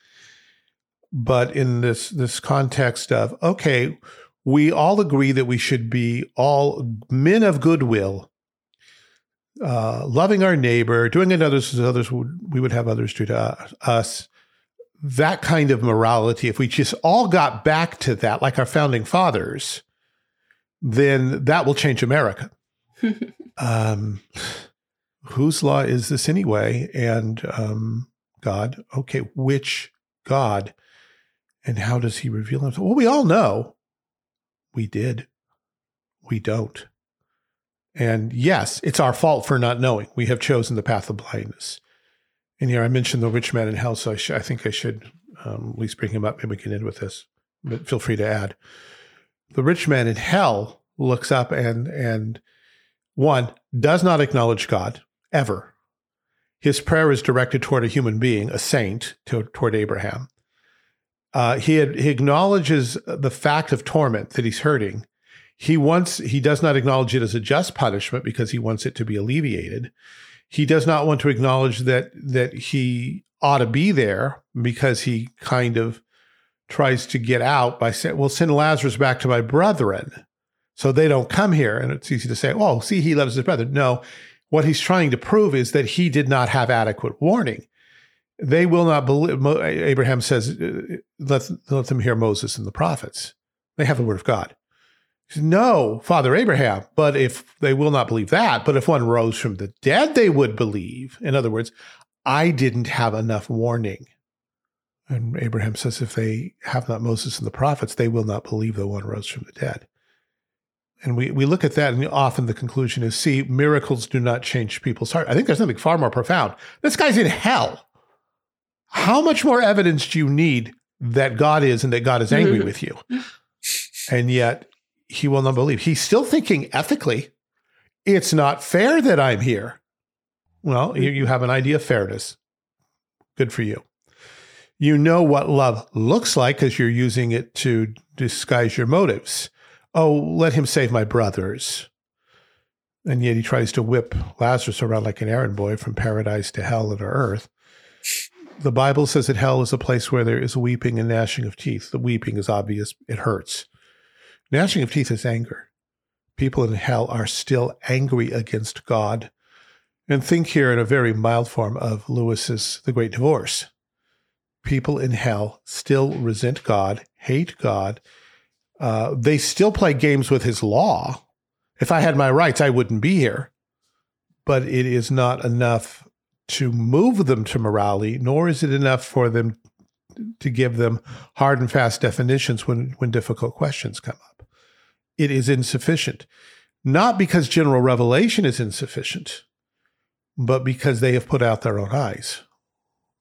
But in this context of, okay, we all agree that we should be all men of goodwill, loving our neighbor, doing unto others as others we would have others do to us. That kind of morality, if we just all got back to that, like our founding fathers, then that will change America. Whose law is this anyway? And God. Okay, which God? And how does he reveal himself? Well, we all know. We did. We don't. And yes, it's our fault for not knowing. We have chosen the path of blindness. And here I mentioned the rich man in hell, so I think I should at least bring him up. Maybe we can end with this, but feel free to add. The rich man in hell looks up and one, does not acknowledge God, ever. His prayer is directed toward a human being, a saint, toward Abraham. He acknowledges the fact of torment, that he's hurting. He does not acknowledge it as a just punishment because he wants it to be alleviated. He does not want to acknowledge that he ought to be there because he kind of tries to get out by saying, well, send Lazarus back to my brethren so they don't come here. And it's easy to say, oh, see, he loves his brethren. No, what he's trying to prove is that he did not have adequate warning. They will not believe, Abraham says, let them hear Moses and the prophets. They have the word of God. No, Father Abraham, but if they will not believe that, but if one rose from the dead, they would believe. In other words, I didn't have enough warning. And Abraham says, if they have not Moses and the prophets, they will not believe that one rose from the dead. And we look at that, and often the conclusion is, see, miracles do not change people's heart. I think there's something far more profound. This guy's in hell. How much more evidence do you need that God is and that God is angry with you? And yet, he will not believe. He's still thinking ethically, it's not fair that I'm here. Well, you have an idea of fairness. Good for you. You know what love looks like because you're using it to disguise your motives. Oh, let him save my brothers. And yet he tries to whip Lazarus around like an errand boy from paradise to hell and to earth. The Bible says that hell is a place where there is weeping and gnashing of teeth. The weeping is obvious. It hurts. Gnashing of teeth is anger. People in hell are still angry against God. And think here in a very mild form of Lewis's The Great Divorce. People in hell still resent God, hate God. They still play games with his law. If I had my rights, I wouldn't be here. But it is not enough to move them to morality, nor is it enough for them to give them hard and fast definitions when difficult questions come up. It is insufficient, not because general revelation is insufficient, but because they have put out their own eyes.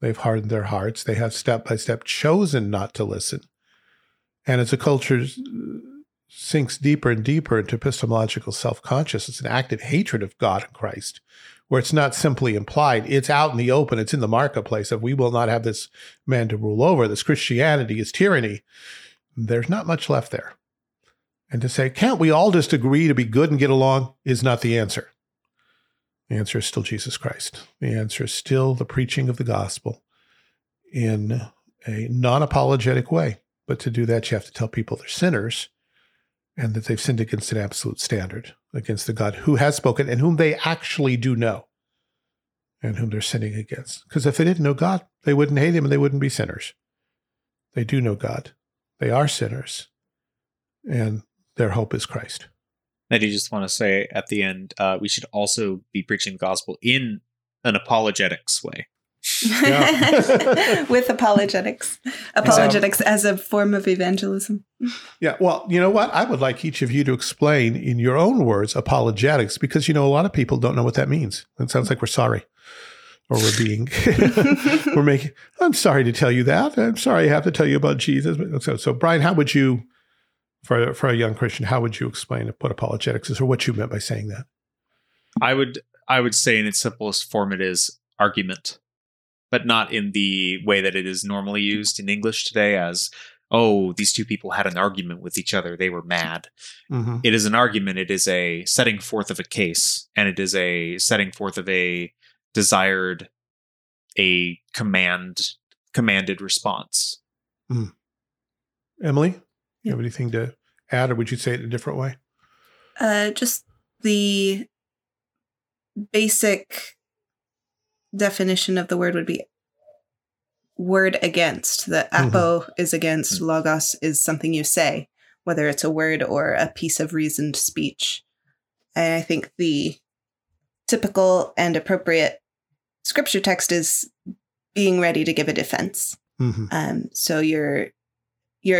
They've hardened their hearts. They have step by step chosen not to listen. And as a culture sinks deeper and deeper into epistemological self-consciousness, an active hatred of God and Christ, where it's not simply implied, it's out in the open, it's in the marketplace of we will not have this man to rule over, this Christianity is tyranny. There's not much left there. And to say, can't we all just agree to be good and get along is not the answer. The answer is still Jesus Christ. The answer is still the preaching of the gospel in a non-apologetic way. But to do that, you have to tell people they're sinners and that they've sinned against an absolute standard, against the God who has spoken and whom they actually do know and whom they're sinning against. Because if they didn't know God, they wouldn't hate him and they wouldn't be sinners. They do know God. They are sinners. And their hope is Christ. I do just want to say at the end, we should also be preaching the gospel in an apologetics way. Yeah. With apologetics. Apologetics as a form of evangelism. Yeah, well, you know what? I would like each of you to explain in your own words apologetics, because, you know, a lot of people don't know what that means. It sounds like we're sorry. Or we're being, we're making, I'm sorry to tell you that. I'm sorry I have to tell you about Jesus. So Brian, how would you, for a young Christian, how would you explain what apologetics is or what you meant by saying that? I would say in its simplest form, it is argument, but not in the way that it is normally used in English today as, oh, these two people had an argument with each other. They were mad. Mm-hmm. It is an argument. It is a setting forth of a case, and it is a setting forth of a desired, a commanded response. Mm. Emily? You have anything to add, or would you say it in a different way? Just the basic definition of the word would be word against. The apo is against, logos is something you say, whether it's a word or a piece of reasoned speech. And I think the typical and appropriate scripture text is being ready to give a defense. Mm-hmm. So you're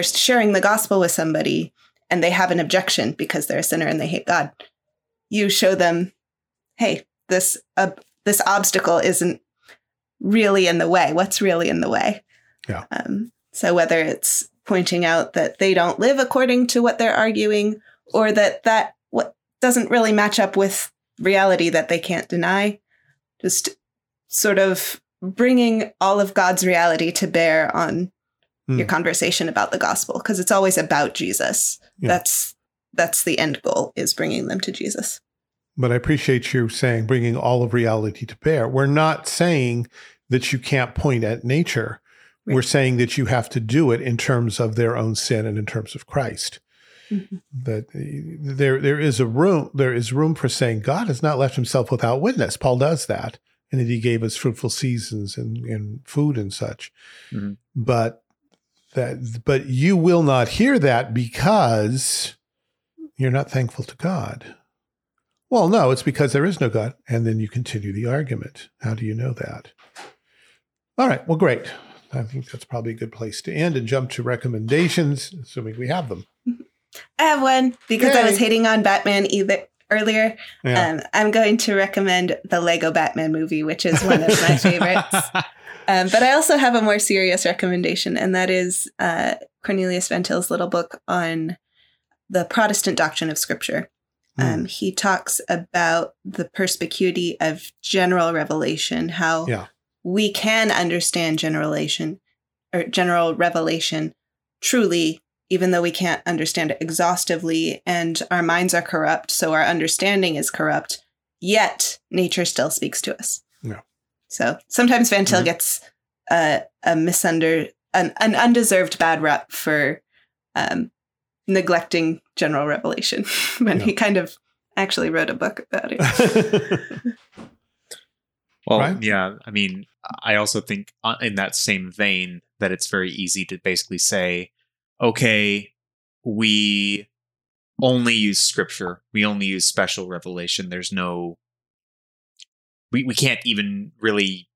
sharing the gospel with somebody and they have an objection because they're a sinner and they hate God. You show them, hey, this obstacle isn't really in the way. What's really in the way? Yeah. So whether it's pointing out that they don't live according to what they're arguing, or that what doesn't really match up with reality that they can't deny, just sort of bringing all of God's reality to bear on your conversation about the gospel, because it's always about Jesus. Yeah. That's the end goal, is bringing them to Jesus. But I appreciate you saying bringing all of reality to bear. We're not saying that you can't point at nature. Right. We're saying that you have to do it in terms of their own sin and in terms of Christ. Mm-hmm. That there is room for saying God has not left himself without witness. Paul does that, and that he gave us fruitful seasons and food and such. Mm-hmm. But you will not hear that because you're not thankful to God. Well, no, it's because there is no God. And then you continue the argument. How do you know that? All right. Well, great. I think that's probably a good place to end and jump to recommendations, assuming we have them. I have one because I was hating on Batman earlier. Yeah. I'm going to recommend the Lego Batman movie, which is one of my favorites. But I also have a more serious recommendation, and that is Cornelius Van Til's little book on the Protestant doctrine of Scripture. He talks about the perspicuity of general revelation, how we can understand general revelation truly, even though we can't understand it exhaustively, and our minds are corrupt, so our understanding is corrupt, yet nature still speaks to us. Yeah. So sometimes Van Til gets an undeserved bad rep for neglecting general revelation when he kind of actually wrote a book about it. Well, right? Yeah, I mean, I also think in that same vein that it's very easy to basically say, okay, we only use scripture. We only use special revelation. There's no... We can't even really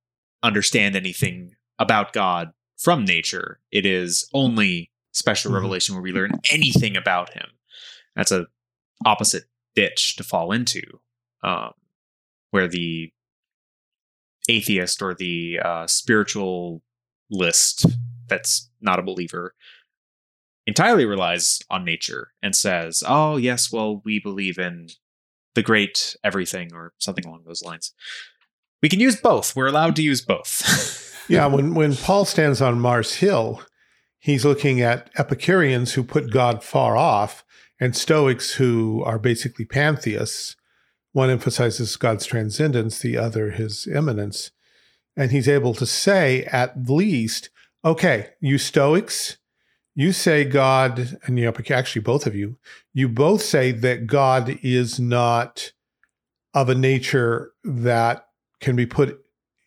understand anything about God from nature. It is only special revelation where we learn anything about him. That's a opposite ditch to fall into, where the atheist or the spiritualist that's not a believer entirely relies on nature and says, oh, yes, well, we believe in the great everything or something along those lines. We can use both. We're allowed to use both. Yeah, when Paul stands on Mars Hill, he's looking at Epicureans who put God far off and Stoics who are basically pantheists. One emphasizes God's transcendence, the other his immanence. And he's able to say, at least, okay, you Stoics, you say God, and you actually both of you, you both say that God is not of a nature that can be put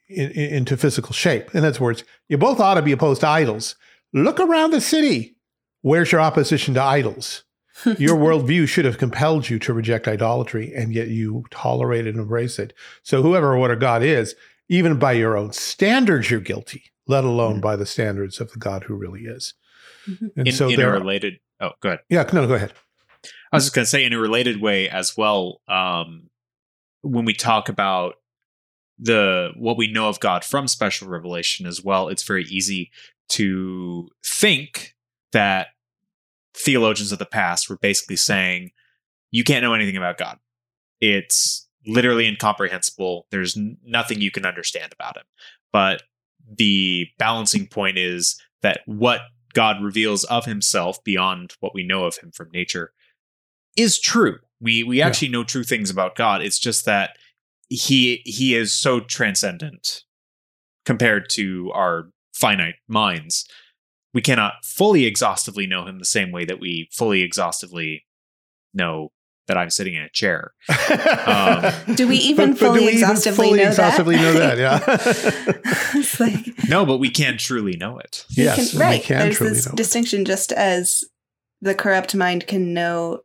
into physical shape. In other words, you both ought to be opposed to idols. Look around the city. Where's your opposition to idols? Your worldview should have compelled you to reject idolatry, and yet you tolerate it and embrace it. So whoever or whatever God is, even by your own standards, you're guilty, let alone by the standards of the God who really is. And so, in a related, go ahead. Yeah, no, go ahead. I was just going to say, in a related way as well, when we talk about what we know of God from special revelation as well, it's very easy to think that theologians of the past were basically saying, you can't know anything about God. It's literally incomprehensible. There's nothing you can understand about him. But the balancing point is that what God reveals of himself beyond what we know of him from nature is true. We actually know true things about God. It's just that he is so transcendent compared to our finite minds. We cannot fully exhaustively know him the same way that we fully exhaustively know that I'm sitting in a chair. Do we even fully exhaustively know that? Yeah. It's like, no, but we can truly know it. Yes, right. There's this distinction just as the corrupt mind can know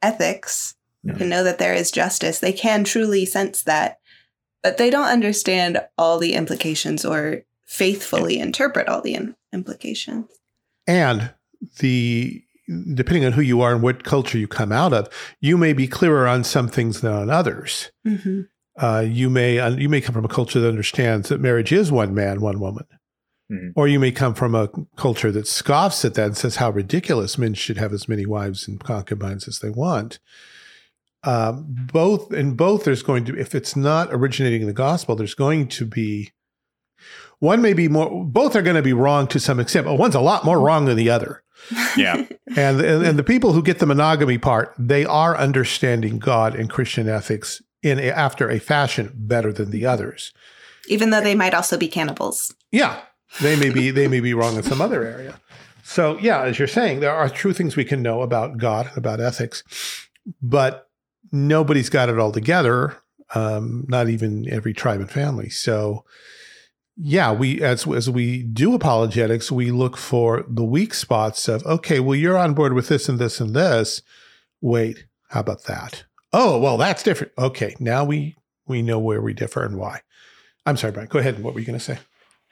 ethics, can know that there is justice. They can truly sense that, but they don't understand all the implications or faithfully interpret all the implications. And depending on who you are and what culture you come out of, you may be clearer on some things than on others. Mm-hmm. You may come from a culture that understands that marriage is one man, one woman. Mm-hmm. Or you may come from a culture that scoffs at that and says how ridiculous men should have as many wives and concubines as they want. Both, there's going to, if it's not originating in the gospel, there's going to be, one may be more, both are going to be wrong to some extent, but one's a lot more wrong than the other. Yeah. And the people who get the monogamy part, they are understanding God and Christian ethics after a fashion better than the others. Even though they might also be cannibals. Yeah. They may be wrong in some other area. So yeah, as you're saying, there are true things we can know about God, about ethics, but nobody's got it all together. Not even every tribe and family. So yeah, as we do apologetics, we look for the weak spots of, okay, well, you're on board with this and this and this. Wait, how about that? Oh, well, that's different. Okay, now we know where we differ and why. I'm sorry, Brian, go ahead. What were you going to say?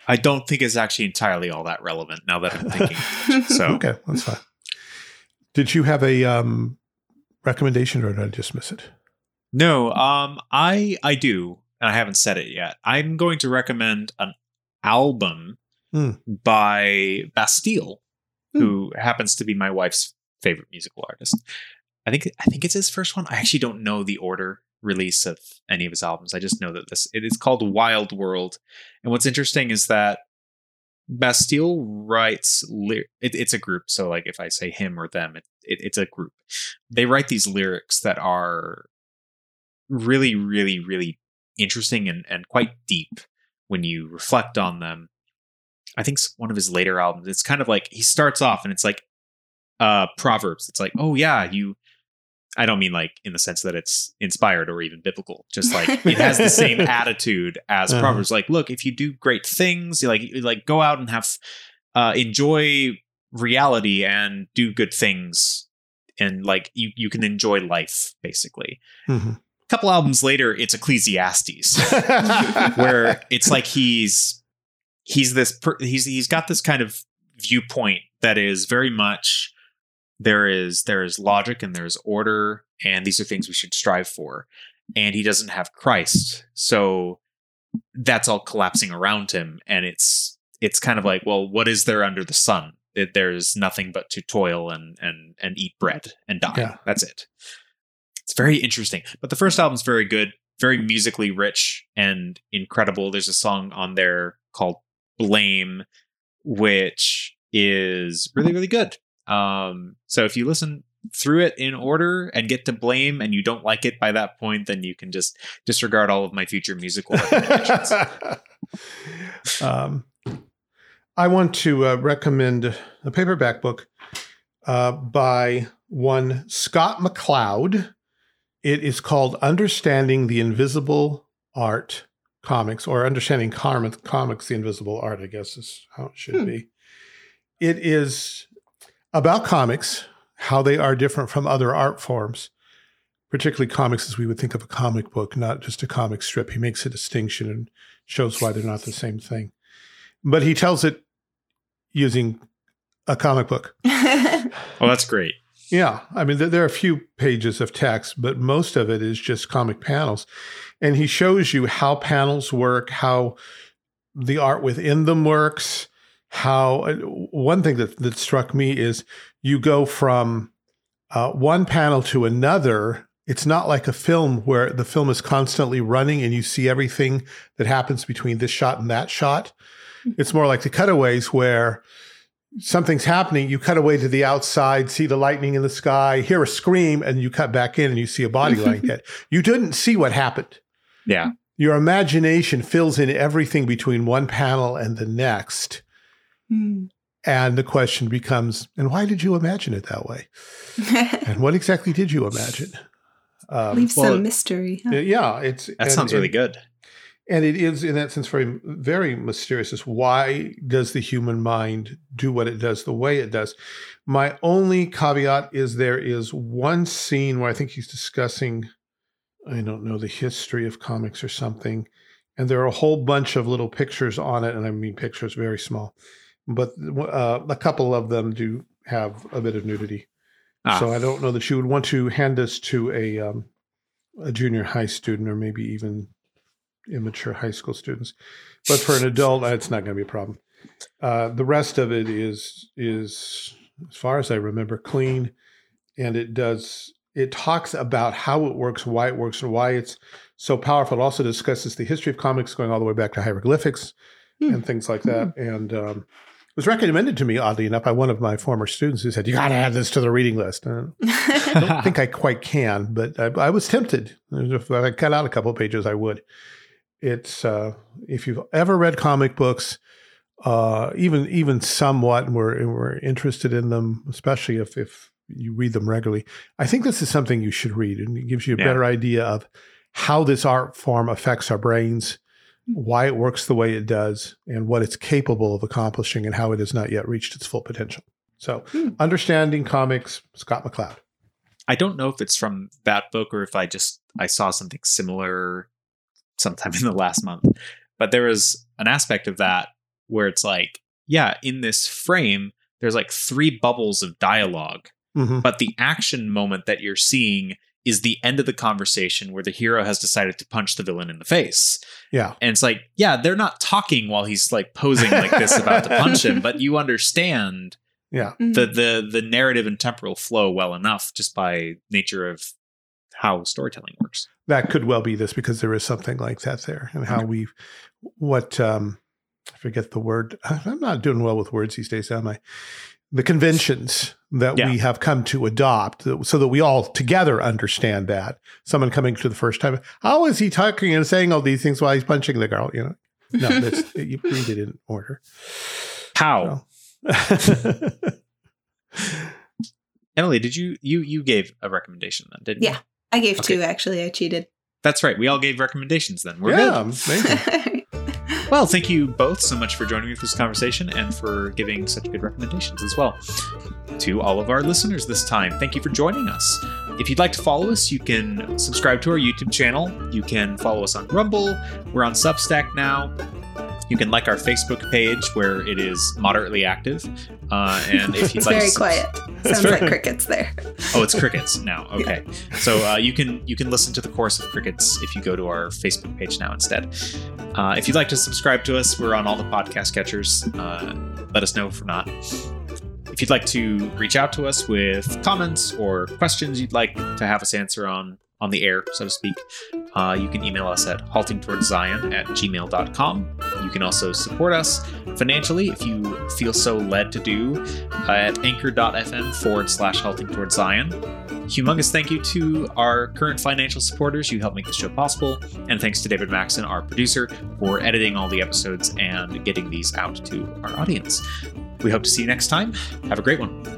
I don't think it's actually entirely all that relevant now that I'm thinking. So okay, that's fine. Did you have a recommendation or did I just miss it? No, I do. And I haven't said it yet. I'm going to recommend an album by Bastille, who happens to be my wife's favorite musical artist. I think it's his first one. I actually don't know the order release of any of his albums. I just know that it is called Wild World. And what's interesting is that Bastille writes it's a group. So like if I say him or them, it's a group. They write these lyrics that are really, really, really interesting and quite deep when you reflect on them. I think one of his later albums, it's kind of like he starts off and it's like Proverbs. It's like, oh yeah, I don't mean like in the sense that it's inspired or even biblical, just like it has the same attitude as Proverbs. Like, look, if you do great things, you go out and have enjoy reality and do good things, and like you can enjoy life basically. Mm-hmm. Couple albums later, it's Ecclesiastes, where it's like he's got this kind of viewpoint that is very much there is logic and there's order and these are things we should strive for, and he doesn't have Christ, so that's all collapsing around him, and it's kind of like, well, what is there under the sun there's nothing but to toil and eat bread and die. Yeah. That's it. It's very interesting. But the first album's very good, very musically rich and incredible. There's a song on there called Blame, which is really, really good. So if you listen through it in order and get to Blame and you don't like it by that point, then you can just disregard all of my future musical recommendations. I want to recommend a paperback book by one Scott McCloud. It is called Understanding the Invisible Art Comics, or Understanding Comics, the Invisible Art, I guess is how it should be. It is about comics, how they are different from other art forms, particularly comics as we would think of a comic book, not just a comic strip. He makes a distinction and shows why they're not the same thing. But he tells it using a comic book. Oh, that's great. Yeah. I mean, there are a few pages of text, but most of it is just comic panels. And he shows you how panels work, how the art within them works. How one thing that struck me is you go from one panel to another. It's not like a film where the film is constantly running and you see everything that happens between this shot and that shot. It's more like the cutaways where something's happening. You cut away to the outside, see the lightning in the sky, hear a scream, and you cut back in and you see a body like that. You didn't see what happened. Yeah. Your imagination fills in everything between one panel and the next. Mm. And the question becomes, and why did you imagine it that way? And what exactly did you imagine? Leave some mystery. Huh? Yeah. That sounds really good. And it is, in that sense, very, very mysterious. Is why does the human mind do what it does the way it does? My only caveat is there is one scene where I think he's discussing, I don't know, the history of comics or something. And there are a whole bunch of little pictures on it. And I mean, pictures very small. But a couple of them do have a bit of nudity. So I don't know that you would want to hand this to a junior high student, or maybe even immature high school students. But for an adult, it's not going to be a problem. The rest of it is, as far as I remember, clean. And it talks about how it works, why it works, and why it's so powerful. It also discusses the history of comics going all the way back to hieroglyphics and things like that. And it was recommended to me, oddly enough, by one of my former students who said, you got to add this to the reading list. And I don't think I quite can, but I was tempted. If I cut out a couple of pages, I would. It's if you've ever read comic books, even somewhat, and we're interested in them, especially if you read them regularly, I think this is something you should read. And it gives you a better idea of how this art form affects our brains, why it works the way it does, and what it's capable of accomplishing, and how it has not yet reached its full potential. So, Understanding Comics, Scott McCloud. I don't know if it's from that book or if I saw something similar sometime in the last month, but there was an aspect of that where it's like, in this frame, there's like three bubbles of dialogue, but the action moment that you're seeing is the end of the conversation where the hero has decided to punch the villain in the face. Yeah. And it's like, they're not talking while he's like posing like this about to punch him, but you understand the narrative and temporal flow well enough just by nature of how storytelling works. That could well be this, because there is something like that there, and how I forget the word. I'm not doing well with words these days, am I? The conventions that we have come to adopt, so that we all together understand that. Someone coming to the first time, how is he talking and saying all these things while he's punching the girl? You know, no, that's, you read it in order. How? So. Emily, did you gave a recommendation then, didn't you? Yeah, I gave two, actually. I cheated. That's right. We all gave recommendations then. We're good. Well, thank you both so much for joining me for this conversation and for giving such good recommendations as well. To all of our listeners this time, thank you for joining us. If you'd like to follow us, you can subscribe to our YouTube channel. You can follow us on Rumble. We're on Substack now. You can like our Facebook page, where it is moderately active. And if you'd like, it's very quiet. Sounds like crickets there. Oh, it's crickets now. Okay. Yeah. So you can listen to the chorus of crickets if you go to our Facebook page now instead. If you'd like to subscribe to us, we're on all the podcast catchers. Let us know if we're not. If you'd like to reach out to us with comments or questions you'd like to have us answer on the air, so to speak, you can email us at haltingtowardszion@gmail.com. You can also support us financially if you feel so led to do at anchor.fm/haltingtowardszion. Humongous thank you to our current financial supporters. You help make this show possible. And thanks to David Maxson, our producer, for editing all the episodes and getting these out to our audience. We hope to see you next time. Have a great one.